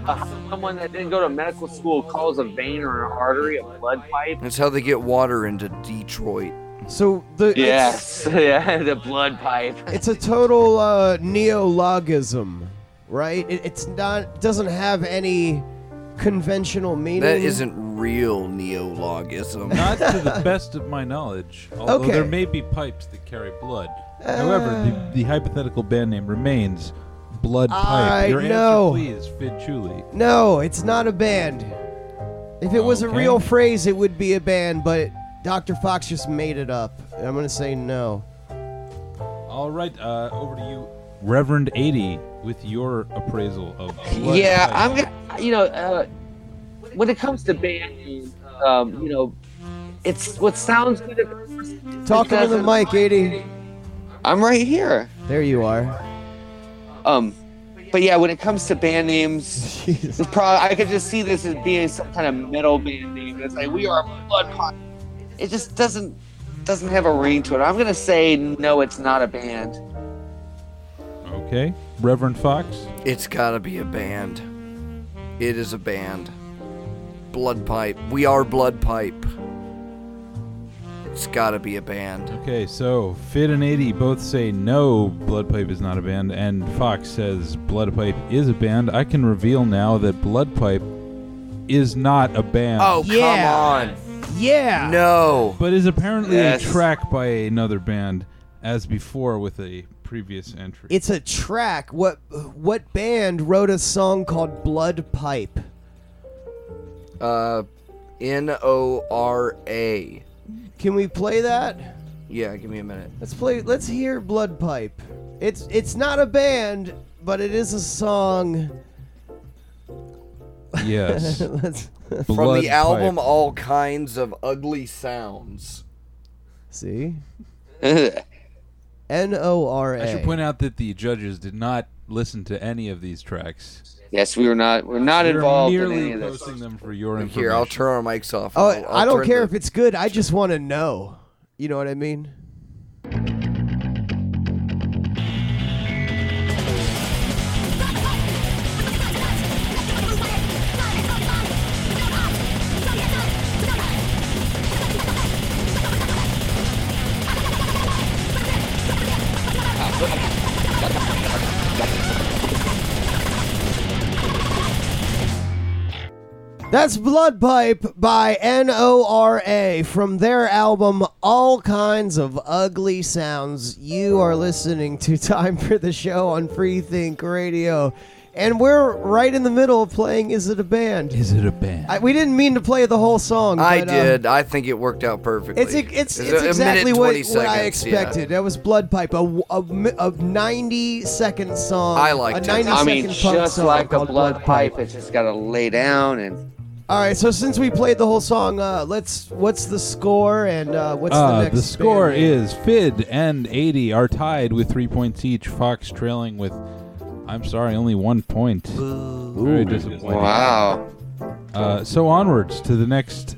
someone that didn't go to medical school calls a vein or an artery a blood pipe. That's how they get water into Detroit. So the blood pipe. It's a total neologism, right? It doesn't have any conventional meaning. That isn't real neologism. Not to the best of my knowledge. Although there may be pipes that carry blood. However, the hypothetical band name remains Blood Pipe. Your answer, please, Fid Chuli. No, it's not a band. If it was a real phrase, it would be a band, but Dr. Fox just made it up. I'm going to say no. All right, over to you, Reverend 80, with your appraisal of Blood Pipe. When it comes to band names, it's what sounds good at first. Talk to the mic, 80. I'm right here. There you are. But yeah, when it comes to band names, I could just see this as being some kind of metal band name. It's like, we are Blood Pipe. It just doesn't have a ring to it. I'm going to say, no, it's not a band. Okay. Reverend Fox? It's got to be a band. It is a band. Blood Pipe. We are Blood Pipe. It's gotta be a band. Okay, so Fid and 80 both say no, Blood Pipe is not a band, and Fox says Blood Pipe is a band. I can reveal now that Blood Pipe is not a band. Oh, come on. Yeah. No. But is apparently a track by another band, as before with a previous entry. It's a track. What band wrote a song called Blood Pipe? NORA. Can we play that? Yeah, give me a minute. Let's hear Blood Pipe. It's not a band, but it is a song. Yes. From the album All Kinds of Ugly Sounds. See? NORA. I should point out that the judges did not listen to any of these tracks. Yes, we're not involved in any of this. Posting them for your information. Here, I'll turn our mics off. Oh, I don't care if it's good. I just want to know. You know what I mean? That's Blood Pipe by NORA from their album All Kinds of Ugly Sounds. You are listening to Time for the Show on Freethink Radio. And we're right in the middle of playing Is It a Band? Is It a Band? We didn't mean to play the whole song. I did. I think it worked out perfectly. It's exactly what I expected. Yeah. That was Blood Pipe, a 90-second song. I liked it. Just like a Blood Pipe, it's just got to lay down and... All right, so since we played the whole song, what's the score and what's the next? The score is Fid and 80 are tied with 3 points each. Fox trailing with I'm sorry, only 1 point. Ooh. Very disappointing. Wow. So onwards to the next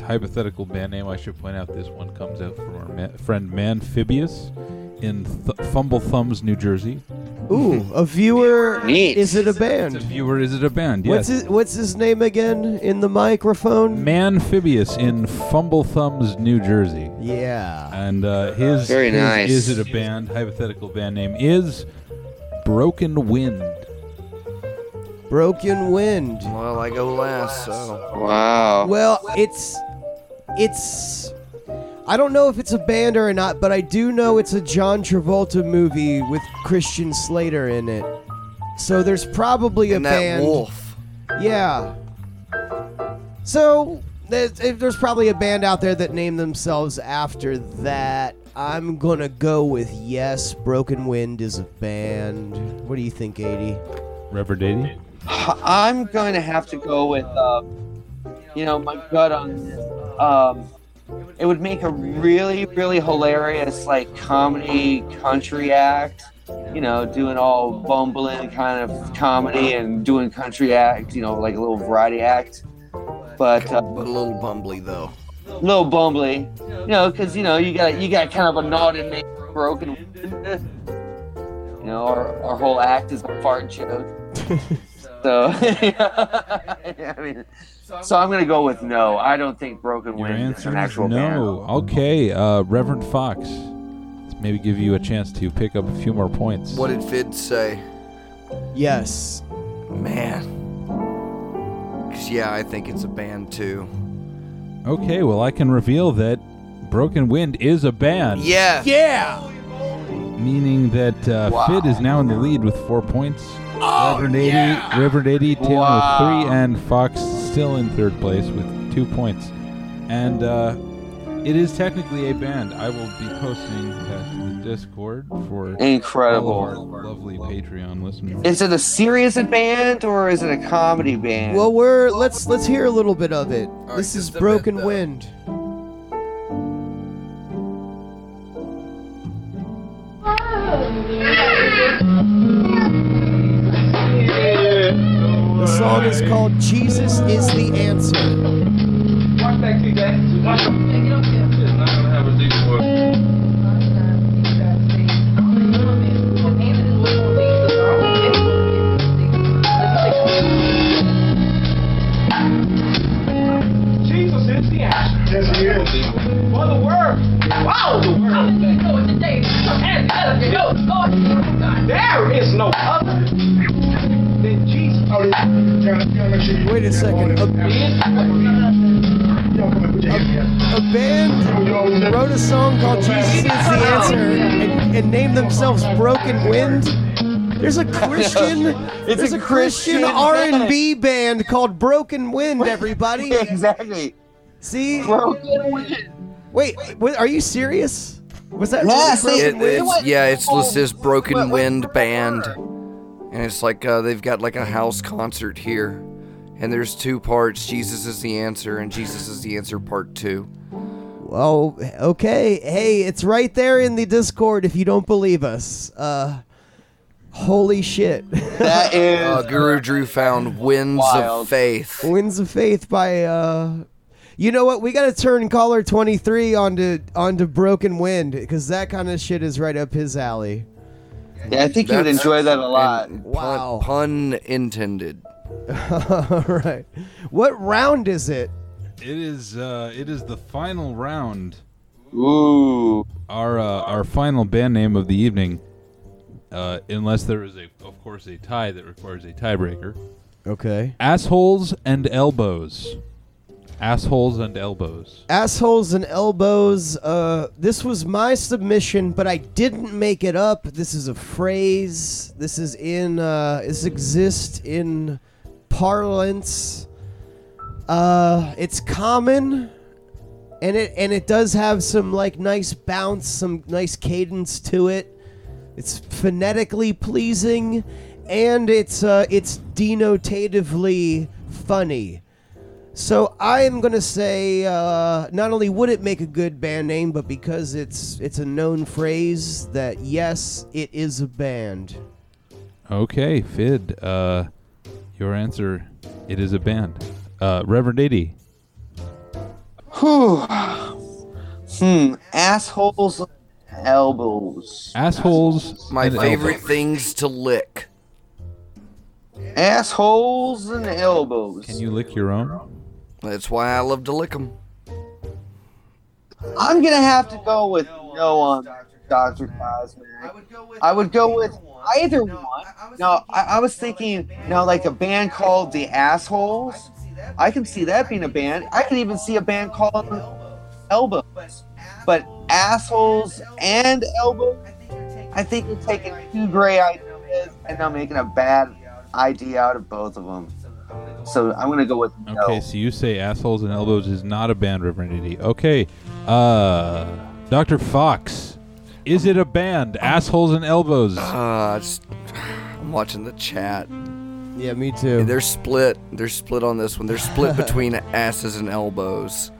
hypothetical band name. I should point out this one comes out from our friend Manphibious in Fumble Thumbs, New Jersey. Ooh, a viewer. Neat. Is it a band? It's a viewer. Is it a band? Yes. What's his name again in the microphone? Manphibious in Fumble Thumbs, New Jersey. Yeah. And his very nice. Is it a band? Hypothetical band name is Broken Wind. Broken Wind. Well, I go last, so... Wow. Well, it's... I don't know if it's a band or not, but I do know it's a John Travolta movie with Christian Slater in it. So there's probably a band... And that wolf. Yeah. So there's probably a band out there that named themselves after that. I'm going to go with yes, Broken Wind is a band. What do you think, 80? Reverend 80? I'm going to have to go with, my gut on this. It would make a really, really hilarious, like, comedy country act. You know, doing all bumbling kind of comedy and doing country act, you know, like a little variety act. But a little bumbly, though. A little bumbly. You know, because, you know, you got kind of a knotted neck, broken. You know, our whole act is a fart joke. So, yeah, I mean, so I'm going to go with no. I don't think Broken Wind is an actual band. No. Okay, Reverend Fox. Let's maybe give you a chance to pick up a few more points. What did Fid say? Yes. Man. Because, yeah, I think it's a band, too. Okay, well, I can reveal that Broken Wind is a band. Yeah. Yeah. Meaning that Fid is now in the lead with 4 points. Oh, Reverend 80, yeah. Reverend 80 tailing with 3, and Fox still in third place with 2 points. And it is technically a band. I will be posting that to the Discord for incredible all of our lovely Patreon listeners. Is it a serious band or is it a comedy band? Well, let's hear a little bit of it. All this is Broken Wind. The song is called Jesus Is the Answer. Jesus is the answer. Yes, he is. For the word. Wow, the word. There is no other. Wait a second. A band wrote a song called Jesus Is the Answer and named themselves Broken Wind. There's a Christian Christian R&B band called Broken Wind, everybody. Exactly. See? Broken Wind. Wait, are you serious? Was that it's this Broken Wind band. And it's like they've got like a house concert here. And there's two parts, Jesus Is the Answer and Jesus Is the Answer Part 2. Well, okay. Hey, it's right there in the Discord if you don't believe us. Holy shit. That is... Guru Drew found Winds of Faith. Winds of Faith by... You know what? We got to turn Collar 23 onto Broken Wind because that kind of shit is right up his alley. Yeah, I think you would enjoy that a lot. Wow. Pun intended. All right. What round is it? It is the final round. Ooh. Our final band name of the evening. Unless there is of course a tie that requires a tiebreaker. Okay. Assholes and Elbows. Assholes and Elbows. This was my submission, but I didn't make it up. This is a phrase. This is in. This exists in parlance. It's common, and it does have some like nice bounce, some nice cadence to it. It's phonetically pleasing, and it's denotatively funny. So I am going to say not only would it make a good band name, but because it's a known phrase that, yes, it is a band. Okay, Fid, your answer, it is a band. Reverend 80. Assholes, elbows. Assholes. My favorite elbows. Things to lick. Assholes and elbows. Can you lick your own? That's why I love to lick them. I'm going to have to go with no on Dr. Cosmac. I would go with either one. No, I was thinking, no, like a band called The Assholes. I can see that being a band. I can even see a band called Elbows. But Assholes and Elbows, I think you're taking two great ideas and now making a bad idea out of both of them. So I'm going to go with no. Okay, so you say Assholes and Elbows is not a band, Reverend 80. Okay, Dr. Fox, is it a band? Assholes and Elbows. I'm watching the chat. Yeah, me too. They're split. They're split on this one. They're split between asses and elbows.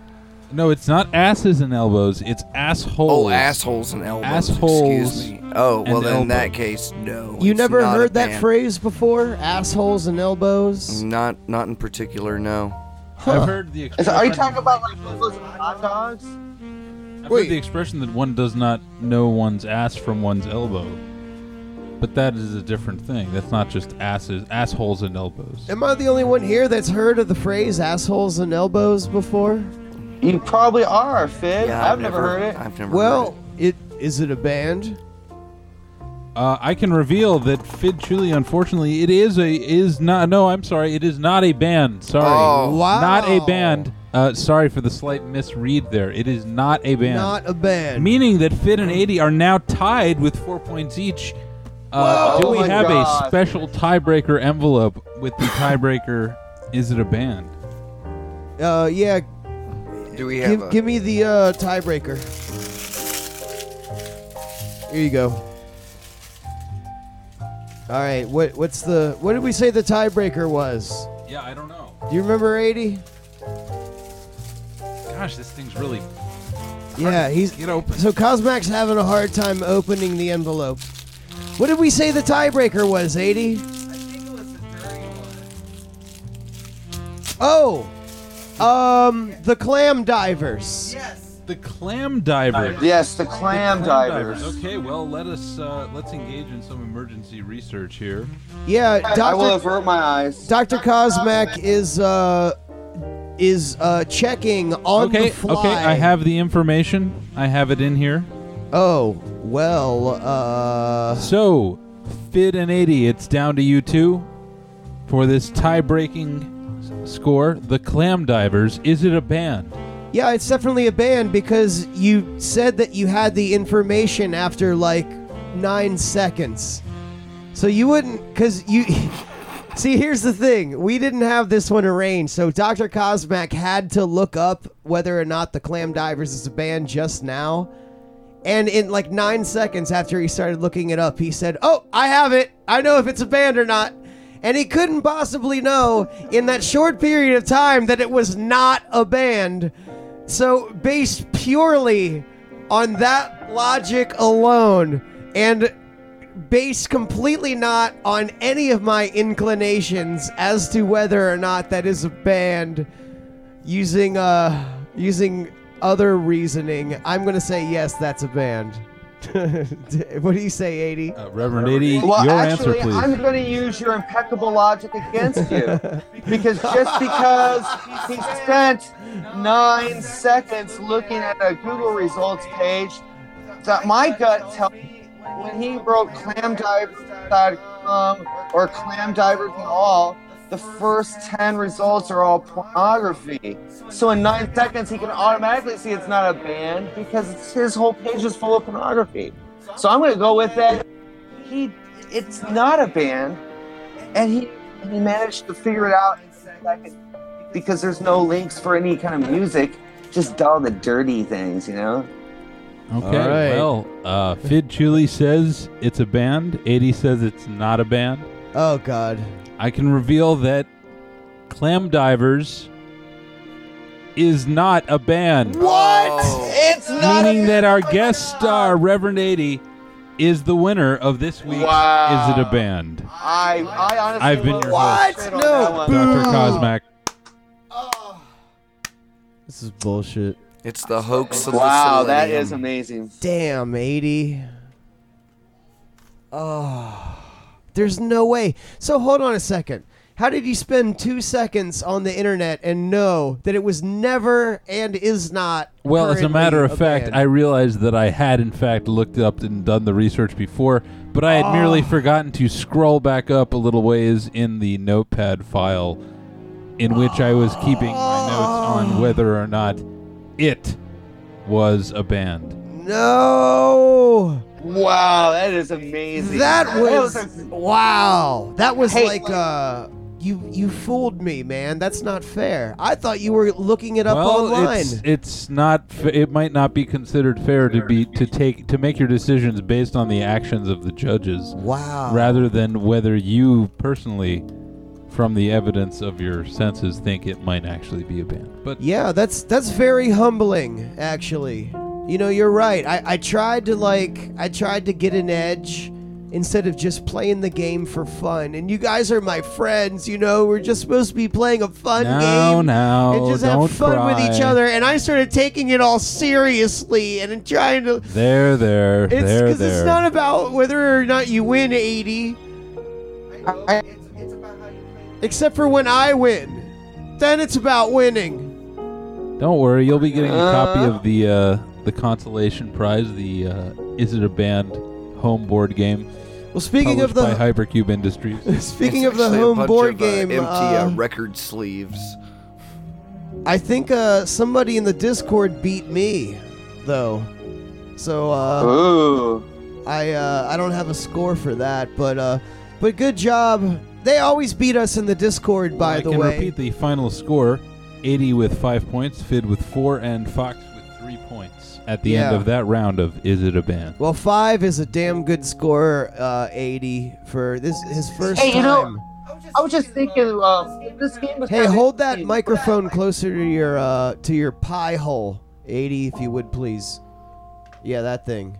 No, it's not asses and elbows. It's assholes. Oh, assholes and elbows. Assholes. Excuse me. Oh, well, then in that case, no. You never heard that phrase before? Assholes and elbows? Not in particular, no. Huh. I've heard the expression. Are you talking about like those hot dogs? I've heard the expression that one does not know one's ass from one's elbow. But that is a different thing. That's not just asses, assholes and elbows. Am I the only one here that's heard of the phrase assholes and elbows before? You probably are, Fid. Yeah, I've never heard it. Well, is it a band? I can reveal that Fid Chuli, unfortunately, it is not a band. Sorry. Oh, wow. Not a band. Sorry for the slight misread there. It is not a band. Not a band. Meaning that Fid and 80 are now tied with 4 points each. Do we have a special tiebreaker envelope with the tiebreaker, is it a band? Yeah. Do we have give me the tiebreaker. Here you go. All right, what did we say the tiebreaker was? Yeah, I don't know. Do you remember 80? Gosh, this thing's really hard. Yeah, he's get open. So Cosmac's having a hard time opening the envelope. What did we say the tiebreaker was, 80? I think it was the dirty one. Oh. The clam divers. Yes. The clam divers. Yes, the clam divers. Okay, well, let's engage in some emergency research here. Yeah, I will avert my eyes. Dr. Cosmac is checking on the fly. Okay, I have the information. I have it in here. Oh, well, So, Fid and 80, it's down to you two for this tie-breaking score, The Clam Divers. Is it a band? Yeah, it's definitely a band because you said that you had the information after like 9 seconds. So you wouldn't, because you... See, here's the thing. We didn't have this one arranged, so Dr. Cosmac had to look up whether or not The Clam Divers is a band just now. And in like 9 seconds after he started looking it up, he said, oh, I have it. I know if it's a band or not. And he couldn't possibly know in that short period of time that it was not a band. So based purely on that logic alone and based completely not on any of my inclinations as to whether or not that is a band, using other reasoning, I'm going to say yes, that's a band. What do you say, 80? Reverend 80, well, your answer, please. I'm going to use your impeccable logic against you. because he spent 9 seconds looking at a Google results page, that my gut tells me when he wrote clamdivers.com or clamdivers at all, the first 10 results are all pornography. So in 9 seconds, he can automatically see it's not a band because his whole page is full of pornography. So I'm going to go with that. It's not a band, and he managed to figure it out in seconds because there's no links for any kind of music, just all the dirty things, you know? Okay, right. Well, Fid Chuli says it's a band. 80 says it's not a band. Oh, God. I can reveal that Clam Divers is not a band. What? It's not a band. Meaning that our guest star, Reverend 80, is the winner of this week's Is It a Band? I honestly I've been your host. What? No, Dr. Cosmac. Oh. This is bullshit. It's the hoax. Wow, that is amazing. Damn, 80. Oh, there's no way. So hold on a second. How did you spend 2 seconds on the internet and know that it was never and is not? Well, as a matter of fact, I realized that I had, in fact, looked up and done the research before, but I had merely forgotten to scroll back up a little ways in the notepad file in which I was keeping my notes on whether or not it was a band. No! Wow, that is amazing. That was wow. That was You fooled me, man. That's not fair. I thought you were looking it up online. It's not. It might not be considered fair to make your decisions based on the actions of the judges. Wow. Rather than whether you personally, from the evidence of your senses, think it might actually be a band. But yeah, that's very humbling, actually. You know, you're right. I tried to get an edge. Instead of just playing the game for fun. And you guys are my friends, you know. We're just supposed to be playing a fun game. And just have fun with each other. And I started taking it all seriously and trying to... Because it's not about whether or not you win, 80. It's about how you play. Except for when I win. Then it's about winning. Don't worry. You'll be getting a copy of the consolation prize, the Is It a Band home board game. Well, speaking of the Hypercube Industries. Speaking of the home board game, empty record sleeves. I think somebody in the Discord beat me, though. So I don't have a score for that, but good job. They always beat us in the Discord. By the way, I can repeat the final score: 80 with 5 points, Fid with 4, and Fox with 3 points. At the end of that round of Is It a Band? Well, 5 is a damn good score, 80, for this his first time. Hey, you know, I was just thinking, this game was... Hey, hold that microphone closer to your pie hole, 80, if you would, please. Yeah, that thing.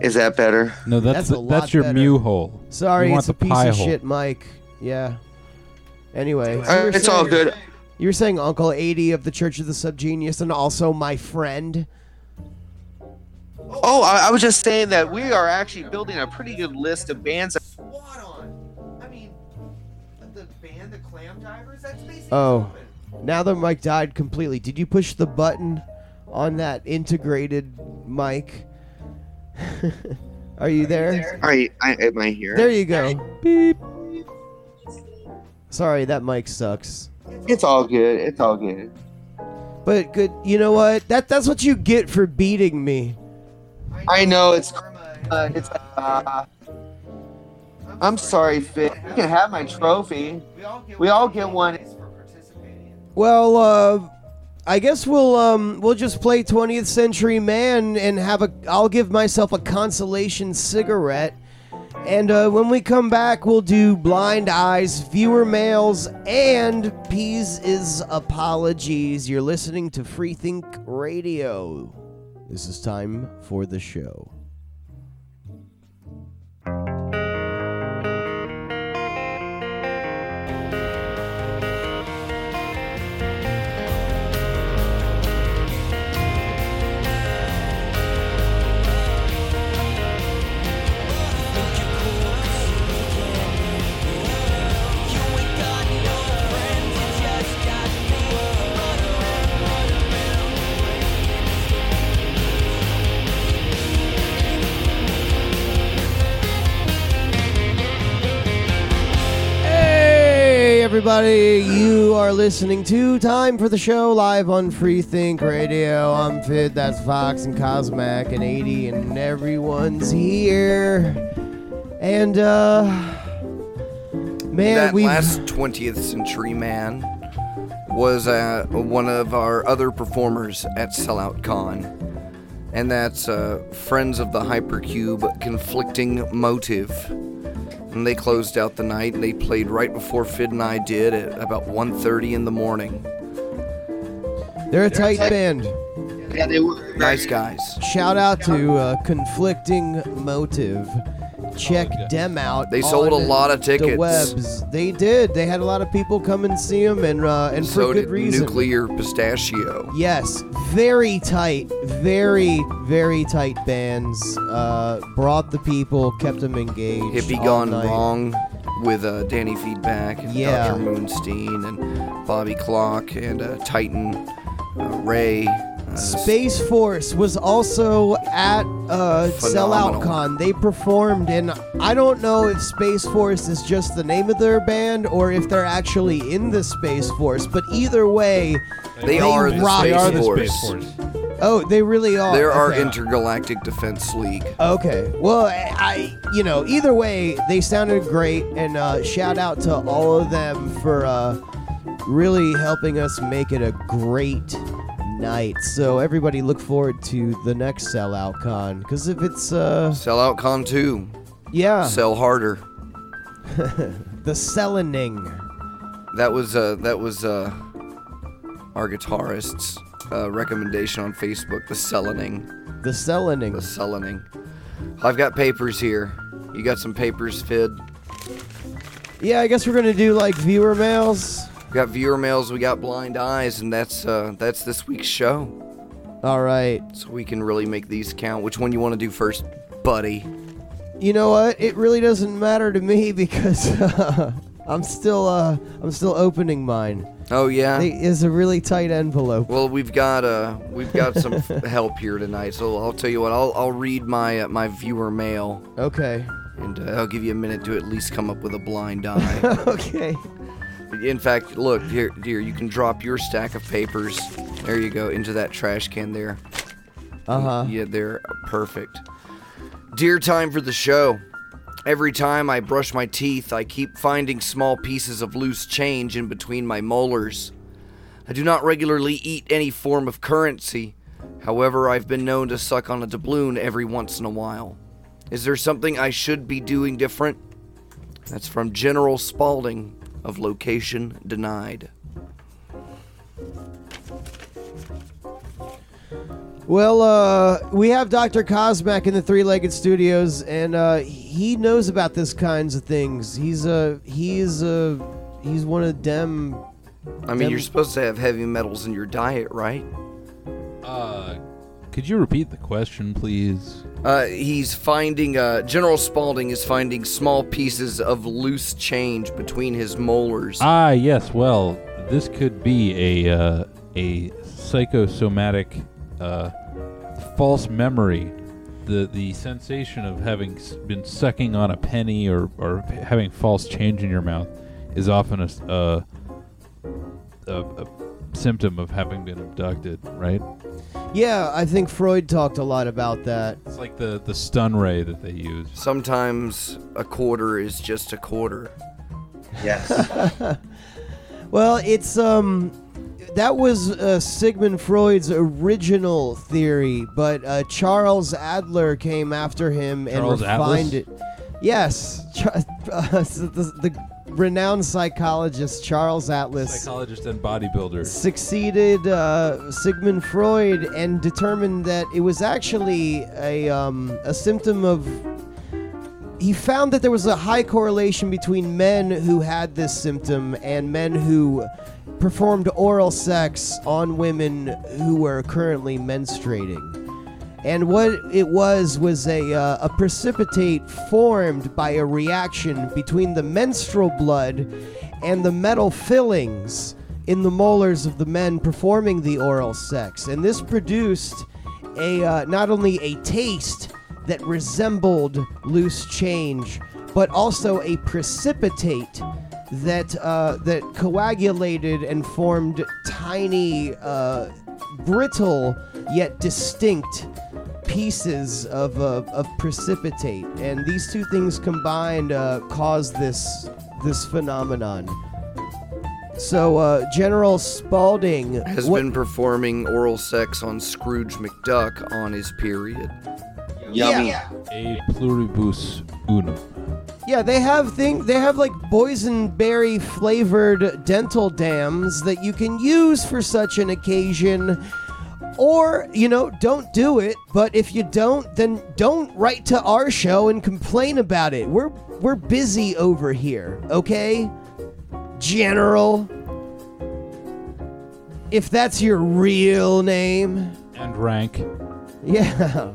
Is that better? No, that's your better. Mew hole. Sorry, it's a piece of shit mic. Yeah. Anyway. It's all good. You were saying Uncle 80 of the Church of the Subgenius and also my friend. Oh, I was just saying that we are actually building a pretty good list of bands. Swat on. I mean, the band, the Clam Divers, that's basically... Oh, now the mic died completely. Did you push the button on that integrated mic? Are you there? Am I here? There you go. Beep. Sorry, that mic sucks. It's all good. But good, you know what? That's what you get for beating me. I know I'm sorry, Fid. You can have my trophy. We all get one. Well, I guess we'll just play 20th Century Man and I'll give myself a consolation cigarette. And when we come back, we'll do Blind Eyes, Viewer Mails, and P's is Apologies. You're listening to Freethink Radio. This is time for the show. Everybody, you are listening to Time for the Show live on Freethink Radio. I'm Fid, that's Fox and Cosmac and 80, and everyone's here. And man, that last 20th Century Man was one of our other performers at Sellout Con, and that's Friends of the Hypercube, Conflicting Motive. And they closed out the night, and they played right before Fid and I did at about 1:30 in the morning. They're a tight band. Yeah, they were. Nice guys. Shout out to Conflicting Motive. Check them out. They sold a lot of tickets. The webs. They did. They had a lot of people come and see them, and for so good reason. Nuclear Pistachio. Yes, very tight, very very tight bands. Brought the people, kept them engaged. Hippie Gone Wrong with Danny Feedback and Dr. Moonstein and Bobby Clock and Titan, Ray. Space Force was also at Sellout Con. They performed, and I don't know if Space Force is just the name of their band or if they're actually in the Space Force, but either way, they are the Space Force. Oh, they really are. They're our Intergalactic Defense League. Okay. Well, I either way, they sounded great, and shout out to all of them for really helping us make it a great night. So everybody look forward to the next Sellout Con, because if it's Sellout Con 2, yeah, sell harder. The selling. That was our guitarist's recommendation on Facebook. The selling. I've got papers here. You got some papers, Fid? Yeah, I guess we're gonna do like viewer mails. We got viewer mails, we got blind eyes, and that's this week's show. All right. So we can really make these count. Which one you want to do first, buddy? You know what? It really doesn't matter to me because I'm still opening mine. Oh yeah. It's a really tight envelope. Well, we've got some help here tonight. So I'll tell you what. I'll read my viewer mail. Okay. And I'll give you a minute to at least come up with a blind eye. Okay. In fact, look, here, dear, you can drop your stack of papers. There you go, into that trash can there. Uh-huh. Yeah, they're perfect. Dear time for the show. Every time I brush my teeth, I keep finding small pieces of loose change in between my molars. I do not regularly eat any form of currency. However, I've been known to suck on a doubloon every once in a while. Is there something I should be doing different? That's from General Spalding of Location Denied. Well, we have Dr. Cosmac in the Three-Legged Studios, and he knows about this kinds of things. He's one of them. I mean, you're supposed to have heavy metals in your diet, right? Could you repeat the question, please? General Spalding is finding small pieces of loose change between his molars. Ah, yes, well, this could be a psychosomatic false memory. The sensation of having been sucking on a penny or having false change in your mouth is often a symptom of having been abducted, right? Yeah, I think Freud talked a lot about that. It's like the stun ray that they use. Sometimes a quarter is just a quarter. Yes. Well, it's that was Sigmund Freud's original theory, but Charles Adler came after him and refined it. Yes, the renowned psychologist Charles Atlas, psychologist and bodybuilder, succeeded Sigmund Freud and determined that it was actually a symptom of. He found that there was a high correlation between men who had this symptom and men who performed oral sex on women who were currently menstruating. And what it was a precipitate formed by a reaction between the menstrual blood and the metal fillings in the molars of the men performing the oral sex. And this produced not only a taste that resembled loose change, but also a precipitate that coagulated and formed tiny, brittle yet distinct pieces of precipitate, and these two things combined cause this phenomenon. So General Spalding has been performing oral sex on Scrooge McDuck on his period. Yummy. Yeah. A pluribus unum. Yeah, they have like boysenberry flavored dental dams that you can use for such an occasion. Or, you know, don't do it. But if you don't, then don't write to our show and complain about it. We're busy over here, okay? General. If that's your real name. And rank. Yeah.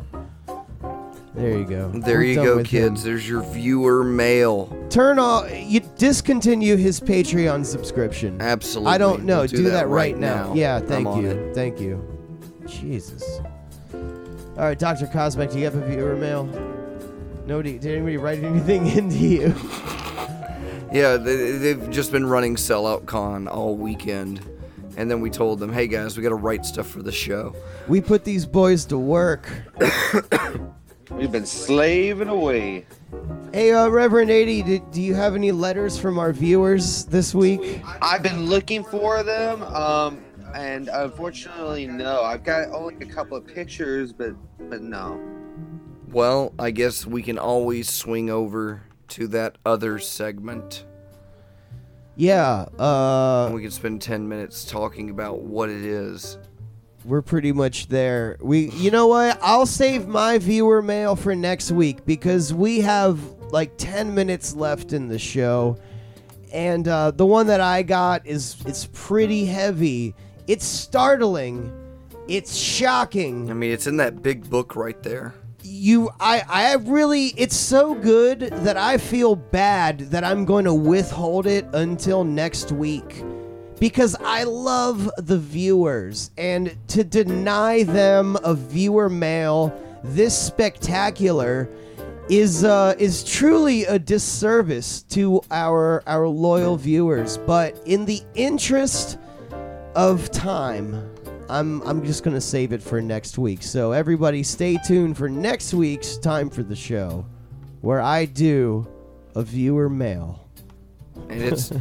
There you go. There you go, kids. Him. There's your viewer mail. Turn off. You discontinue his Patreon subscription. Absolutely. I don't know. We'll do that right now. Yeah, thank you. Thank you. Jesus. All right, Dr. Cosmac, do you have a viewer mail? Nobody. Did anybody write anything into you? Yeah, they've just been running Sellout Con all weekend. And then we told them, hey, guys, we got to write stuff for the show. We put these boys to work. We've been slaving away. Hey, Reverend 80, do you have any letters from our viewers this week? I've been looking for them, and unfortunately, no. I've got only a couple of pictures, but no. Well, I guess we can always swing over to that other segment. Yeah. We can spend 10 minutes talking about what it is. We're pretty much there. You know what? I'll save my viewer mail for next week because we have like 10 minutes left in the show. And the one that I got it's pretty heavy. It's startling. It's shocking. I mean, it's in that big book right there. It's so good that I feel bad that I'm going to withhold it until next week. Because I love the viewers, and to deny them a viewer mail this spectacular is truly a disservice to our loyal viewers. But in the interest of time, I'm just gonna save it for next week. So everybody, stay tuned for next week's Time for the Show, where I do a viewer mail, and it's.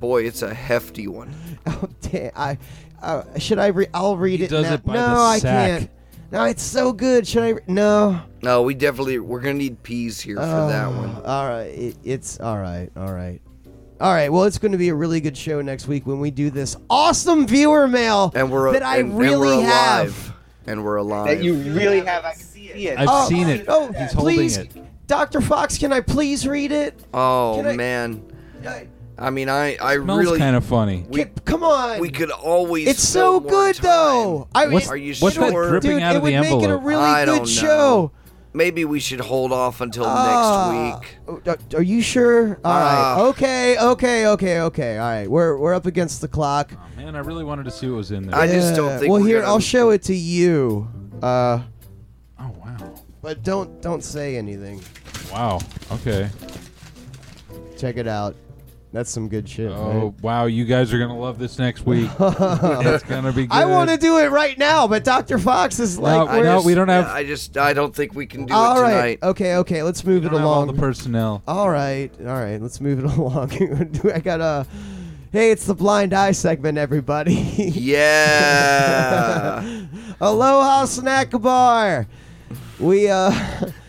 Boy, it's a hefty one. Oh, damn. I'll read it now. He does it by the sack. No, I can't. No, it's so good. Should I? No. No, we're going to need peas here for that one. All right. It's all right. All right. All right. Well, it's going to be a really good show next week when we do this awesome viewer mail And we're alive. That you really have. I can see it. I've seen it. Oh, he's holding it. Dr. Fox, can I please read it? Oh, man. I mean, I really... Smells kind of funny. Come on. We could always... It's so good, though. I mean, are you sure? What's that dripping out of the envelope? It would make it a really good show. Maybe we should hold off until next week. Are you sure? All right. Okay. All right. We're up against the clock. Oh, man, I really wanted to see what was in there. I just don't think... Well, here, I'll show it to you. Oh, wow. But don't say anything. Wow. Okay. Check it out. That's some good shit. Oh, right? Wow. You guys are going to love this next week. It's going to be good. I want to do it right now, but Dr. Fox is we don't have... I don't think we can do it tonight. Right. Okay. Let's move it along. All the personnel. All right. Let's move it along. I got a... Hey, it's the blind eye segment, everybody. Yeah. Aloha Snack Bar. We,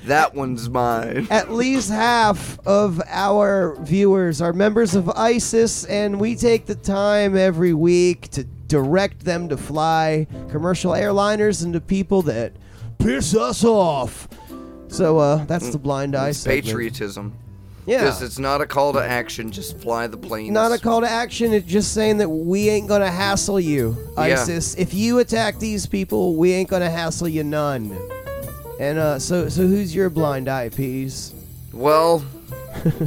That one's mine. At least half of our viewers are members of ISIS, and we take the time every week to direct them to fly commercial airliners and to people that piss us off. So that's the blind eye segment. Patriotism. Yeah. Because it's not a call to action, just fly the planes. Not a call to action, it's just saying that we ain't going to hassle you, ISIS. Yeah. If you attack these people, we ain't going to hassle you none. And so who's your blind eye, Peas? Well,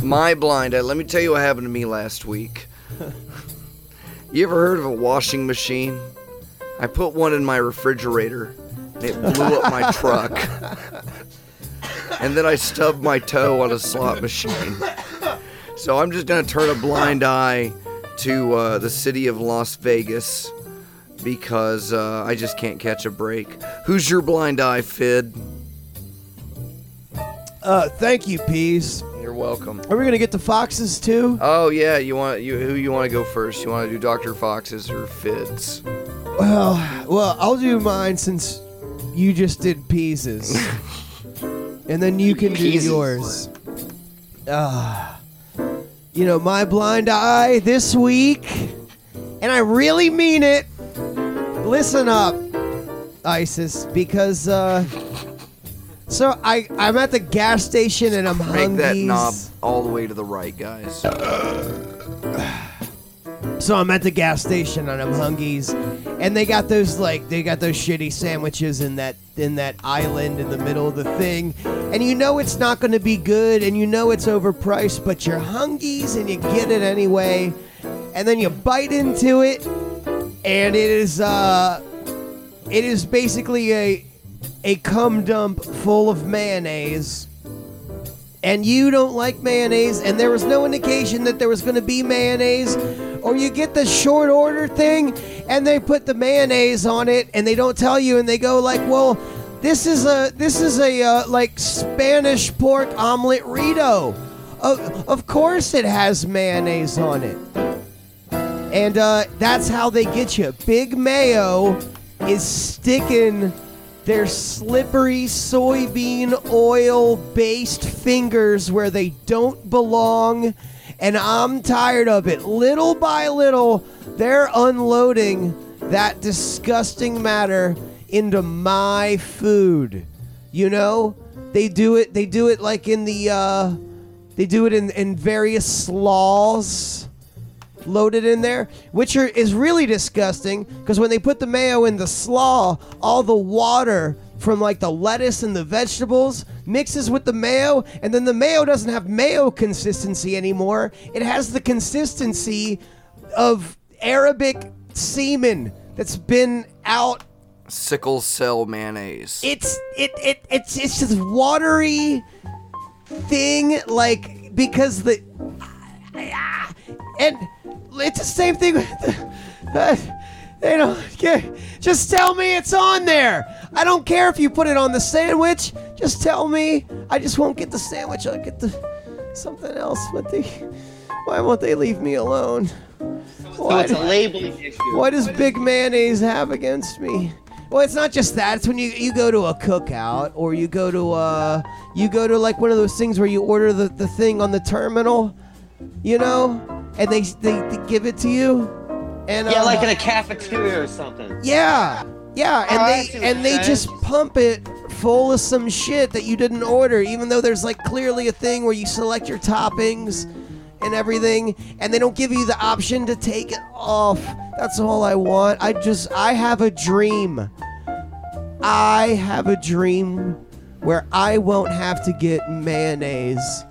my blind eye. Let me tell you what happened to me last week. You ever heard of a washing machine? I put one in my refrigerator, and it blew up my truck. And then I stubbed my toe on a slot machine. So I'm just going to turn a blind eye to the city of Las Vegas because I just can't catch a break. Who's your blind eye, Fid? Thank you, Peas. You're welcome. Are we going to get to Foxes, too? Oh, yeah. Who you want to go first? You want to do Dr. Foxes or Fids? Well, I'll do mine since you just did Peas's. And then you can do yours. You know, my blind eye this week, and I really mean it. Listen up. ISIS because so I'm at the gas station and I'm hungry. Make that knob all the way to the right, guys. So I'm at the gas station and I'm hungies, and they got those shitty sandwiches in that island in the middle of the thing, and you know it's not going to be good, and you know it's overpriced, but you're hungies and you get it anyway, and then you bite into it, and it is basically a cum dump full of mayonnaise. And you don't like mayonnaise, and there was no indication that there was going to be mayonnaise, or you get the short order thing, and they put the mayonnaise on it, and they don't tell you, and they go like, well, this is a Spanish pork omelet Rito. Of course it has mayonnaise on it. And that's how they get you. Big Mayo is sticking their slippery soybean oil-based fingers where they don't belong, and I'm tired of it. Little by little, they're unloading that disgusting matter into my food. You know, they do it like in the, they do it in various slaws loaded in there, which is really disgusting, because when they put the mayo in the slaw, all the water from like the lettuce and the vegetables mixes with the mayo, and then the mayo doesn't have mayo consistency anymore. It has the consistency of Arabic semen that's been out. Sickle cell mayonnaise. It's this watery thing, like, because the and it's the same thing with they don't care. Just tell me it's on there. I don't care if you put it on the sandwich. Just tell me. I just won't get the sandwich. I'll get something else. Why won't they leave me alone? It's a labeling issue. What does Big Mayonnaise have against me? Well, it's not just that. It's when you go to a cookout, or you go to like one of those things where you order the thing on the terminal, you know, and they give it to you, and yeah, like in a cafeteria or something. Yeah, and they just pump it full of some shit that you didn't order, even though there's like clearly a thing where you select your toppings and everything, and they don't give you the option to take it off. That's all I want. I have a dream. I have a dream where I won't have to get mayonnaise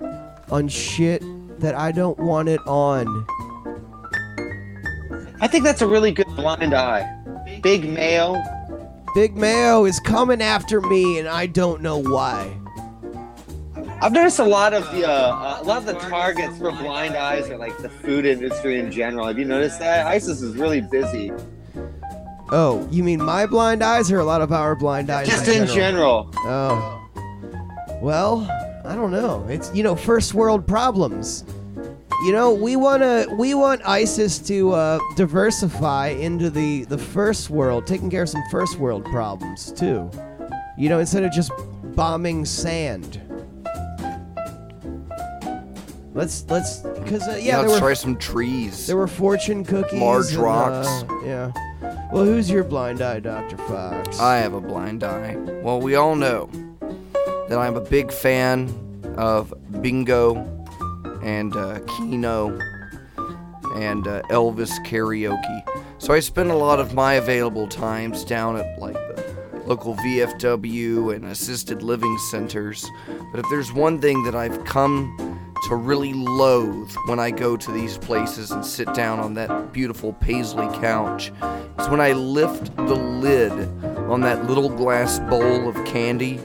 on shit that I don't want it on. I think that's a really good blind eye. Big Mayo. Big Mayo is coming after me, and I don't know why. I've noticed a lot of the targets for blind eyes are like the food industry in general. Have you noticed that? ISIS is really busy. Oh, you mean my blind eyes or a lot of our blind eyes? Just in general. Oh. Well, I don't know. It's, you know, first world problems. You know, we want ISIS to diversify into the first world, taking care of some first world problems too. You know, instead of just bombing sand. Let's because let's try some trees. There were fortune cookies, large rocks. Yeah. Well, who's your blind eye, Dr. Fox? I have a blind eye. Well, we all know that I'm a big fan of bingo and keno and Elvis karaoke. So I spend a lot of my available times down at like the local VFW and assisted living centers. But if there's one thing that I've come to really loathe when I go to these places and sit down on that beautiful paisley couch, it's when I lift the lid on that little glass bowl of candy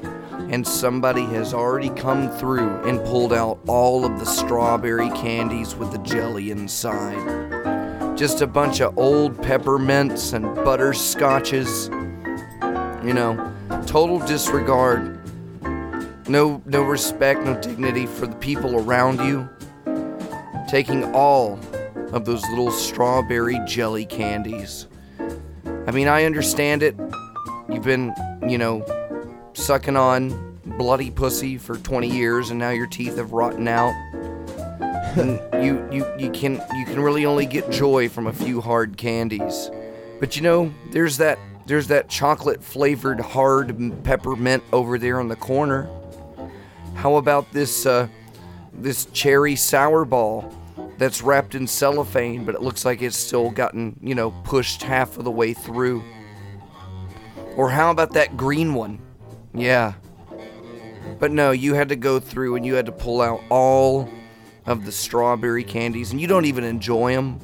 and somebody has already come through and pulled out all of the strawberry candies with the jelly inside. Just a bunch of old peppermints and butterscotches. You know, total disregard. No respect, no dignity for the people around you. Taking all of those little strawberry jelly candies. I mean, I understand it. You've been, you know, sucking on bloody pussy for 20 years, and now your teeth have rotten out. you can really only get joy from a few hard candies. But you know, there's that There's that chocolate flavored hard peppermint over there on the corner. How about this this cherry sour ball that's wrapped in cellophane, but it looks like it's still gotten, you know, pushed half of the way through? Or how about that green one? Yeah. But no, you had to go through and you had to pull out all of the strawberry candies, and you don't even enjoy them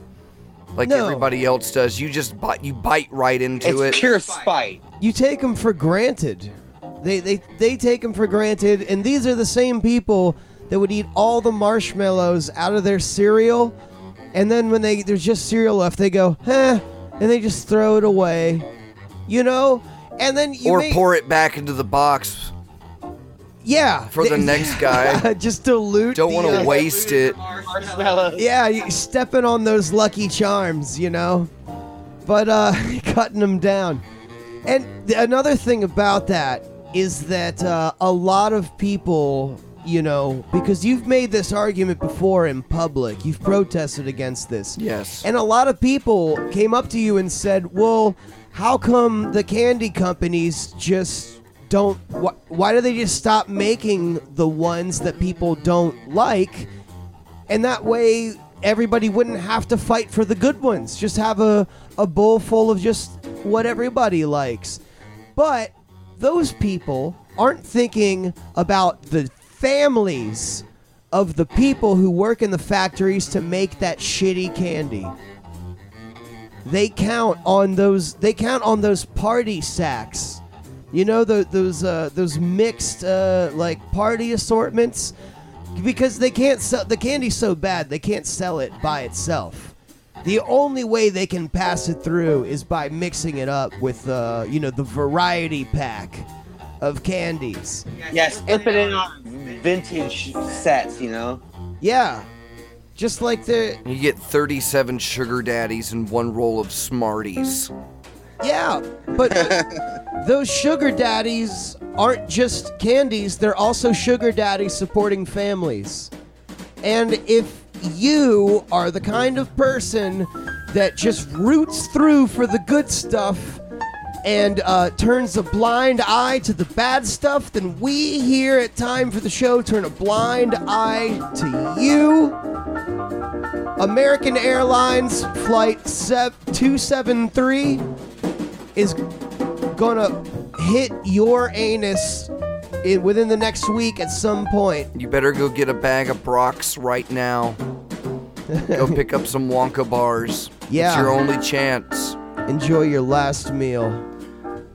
like everybody else does. You just bite right into it. It's pure spite. You take them for granted. They take them for granted, and these are the same people that would eat all the marshmallows out of their cereal, and then when there's just cereal left, they go, huh, and they just throw it away, you know? And then pour it back into the box. Yeah. For the next guy. Just dilute. Don't want to waste it. Marshmallows. Yeah, you stepping on those Lucky Charms, you know? But cutting them down. And another thing about that is that a lot of people, you know, because you've made this argument before in public, you've protested against this. Yes. And a lot of people came up to you and said, well, how come the candy companies just don't, why do they just stop making the ones that people don't like? And that way everybody wouldn't have to fight for the good ones. Just have a bowl full of just what everybody likes. But those people aren't thinking about the families of the people who work in the factories to make that shitty candy. They count on those. They count on those party sacks. You know, those mixed like party assortments, because they can't sell the candy so bad they can't sell it by itself. The only way they can pass it through is by mixing it up with you know, the variety pack of candies. Yes, and put it on vintage sets, you know. Yeah, just like the you get 37 sugar daddies and one roll of Smarties. Yeah, but those sugar daddies aren't just candies. They're also sugar daddies supporting families. And if you are the kind of person that just roots through for the good stuff and turns a blind eye to the bad stuff, then we here at Time for the Show turn a blind eye to you. American Airlines Flight 273 is gonna hit your anus within the next week at some point. You better go get a bag of Brock's right now. Go pick up some Wonka bars. Yeah. It's your only chance. Enjoy your last meal.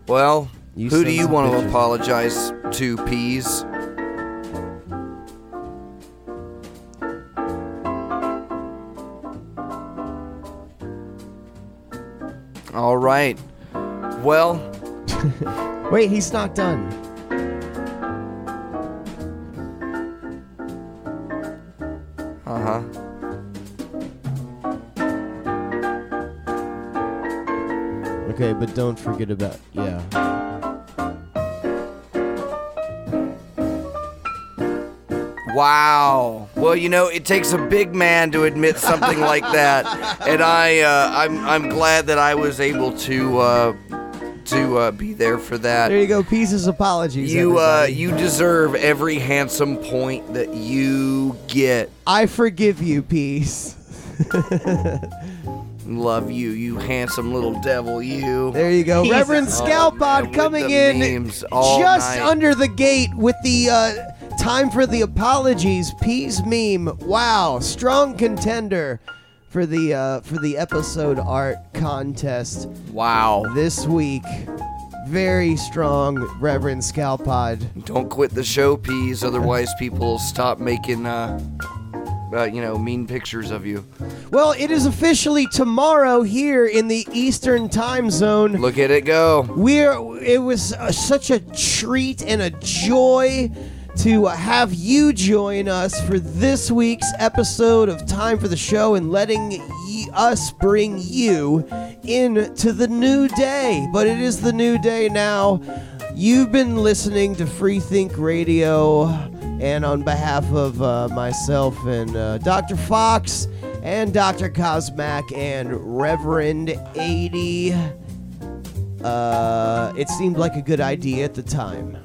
Well, who do you want to apologize to, Peas? All right. Well, wait, he's not done. Uh-huh. Okay, but don't forget about, yeah. Wow. Well, you know, it takes a big man to admit something like that. And I'm glad that I was able to be there for that. There you go, Peas' apologies. You deserve every handsome point that you get. I forgive you, Peas. Love you, you handsome little devil, you. There you go. Peas. Reverend Scalpod coming in just under the gate with the Time for the Apologies Peas meme. Wow, strong contender for the episode art contest. Wow. This week, very strong Reverend Scalpod. Don't quit the show, Peas, otherwise people stop making mean pictures of you. Well, it is officially tomorrow here in the Eastern Time Zone. Look at it go. It was such a treat and a joy to have you join us for this week's episode of Time for the Show and letting us bring you into the new day. But it is the new day now. You've been listening to Freethink Radio, and on behalf of myself and Dr. Fox and Dr. Cosmac and Reverend 80, It seemed like a good idea at the time.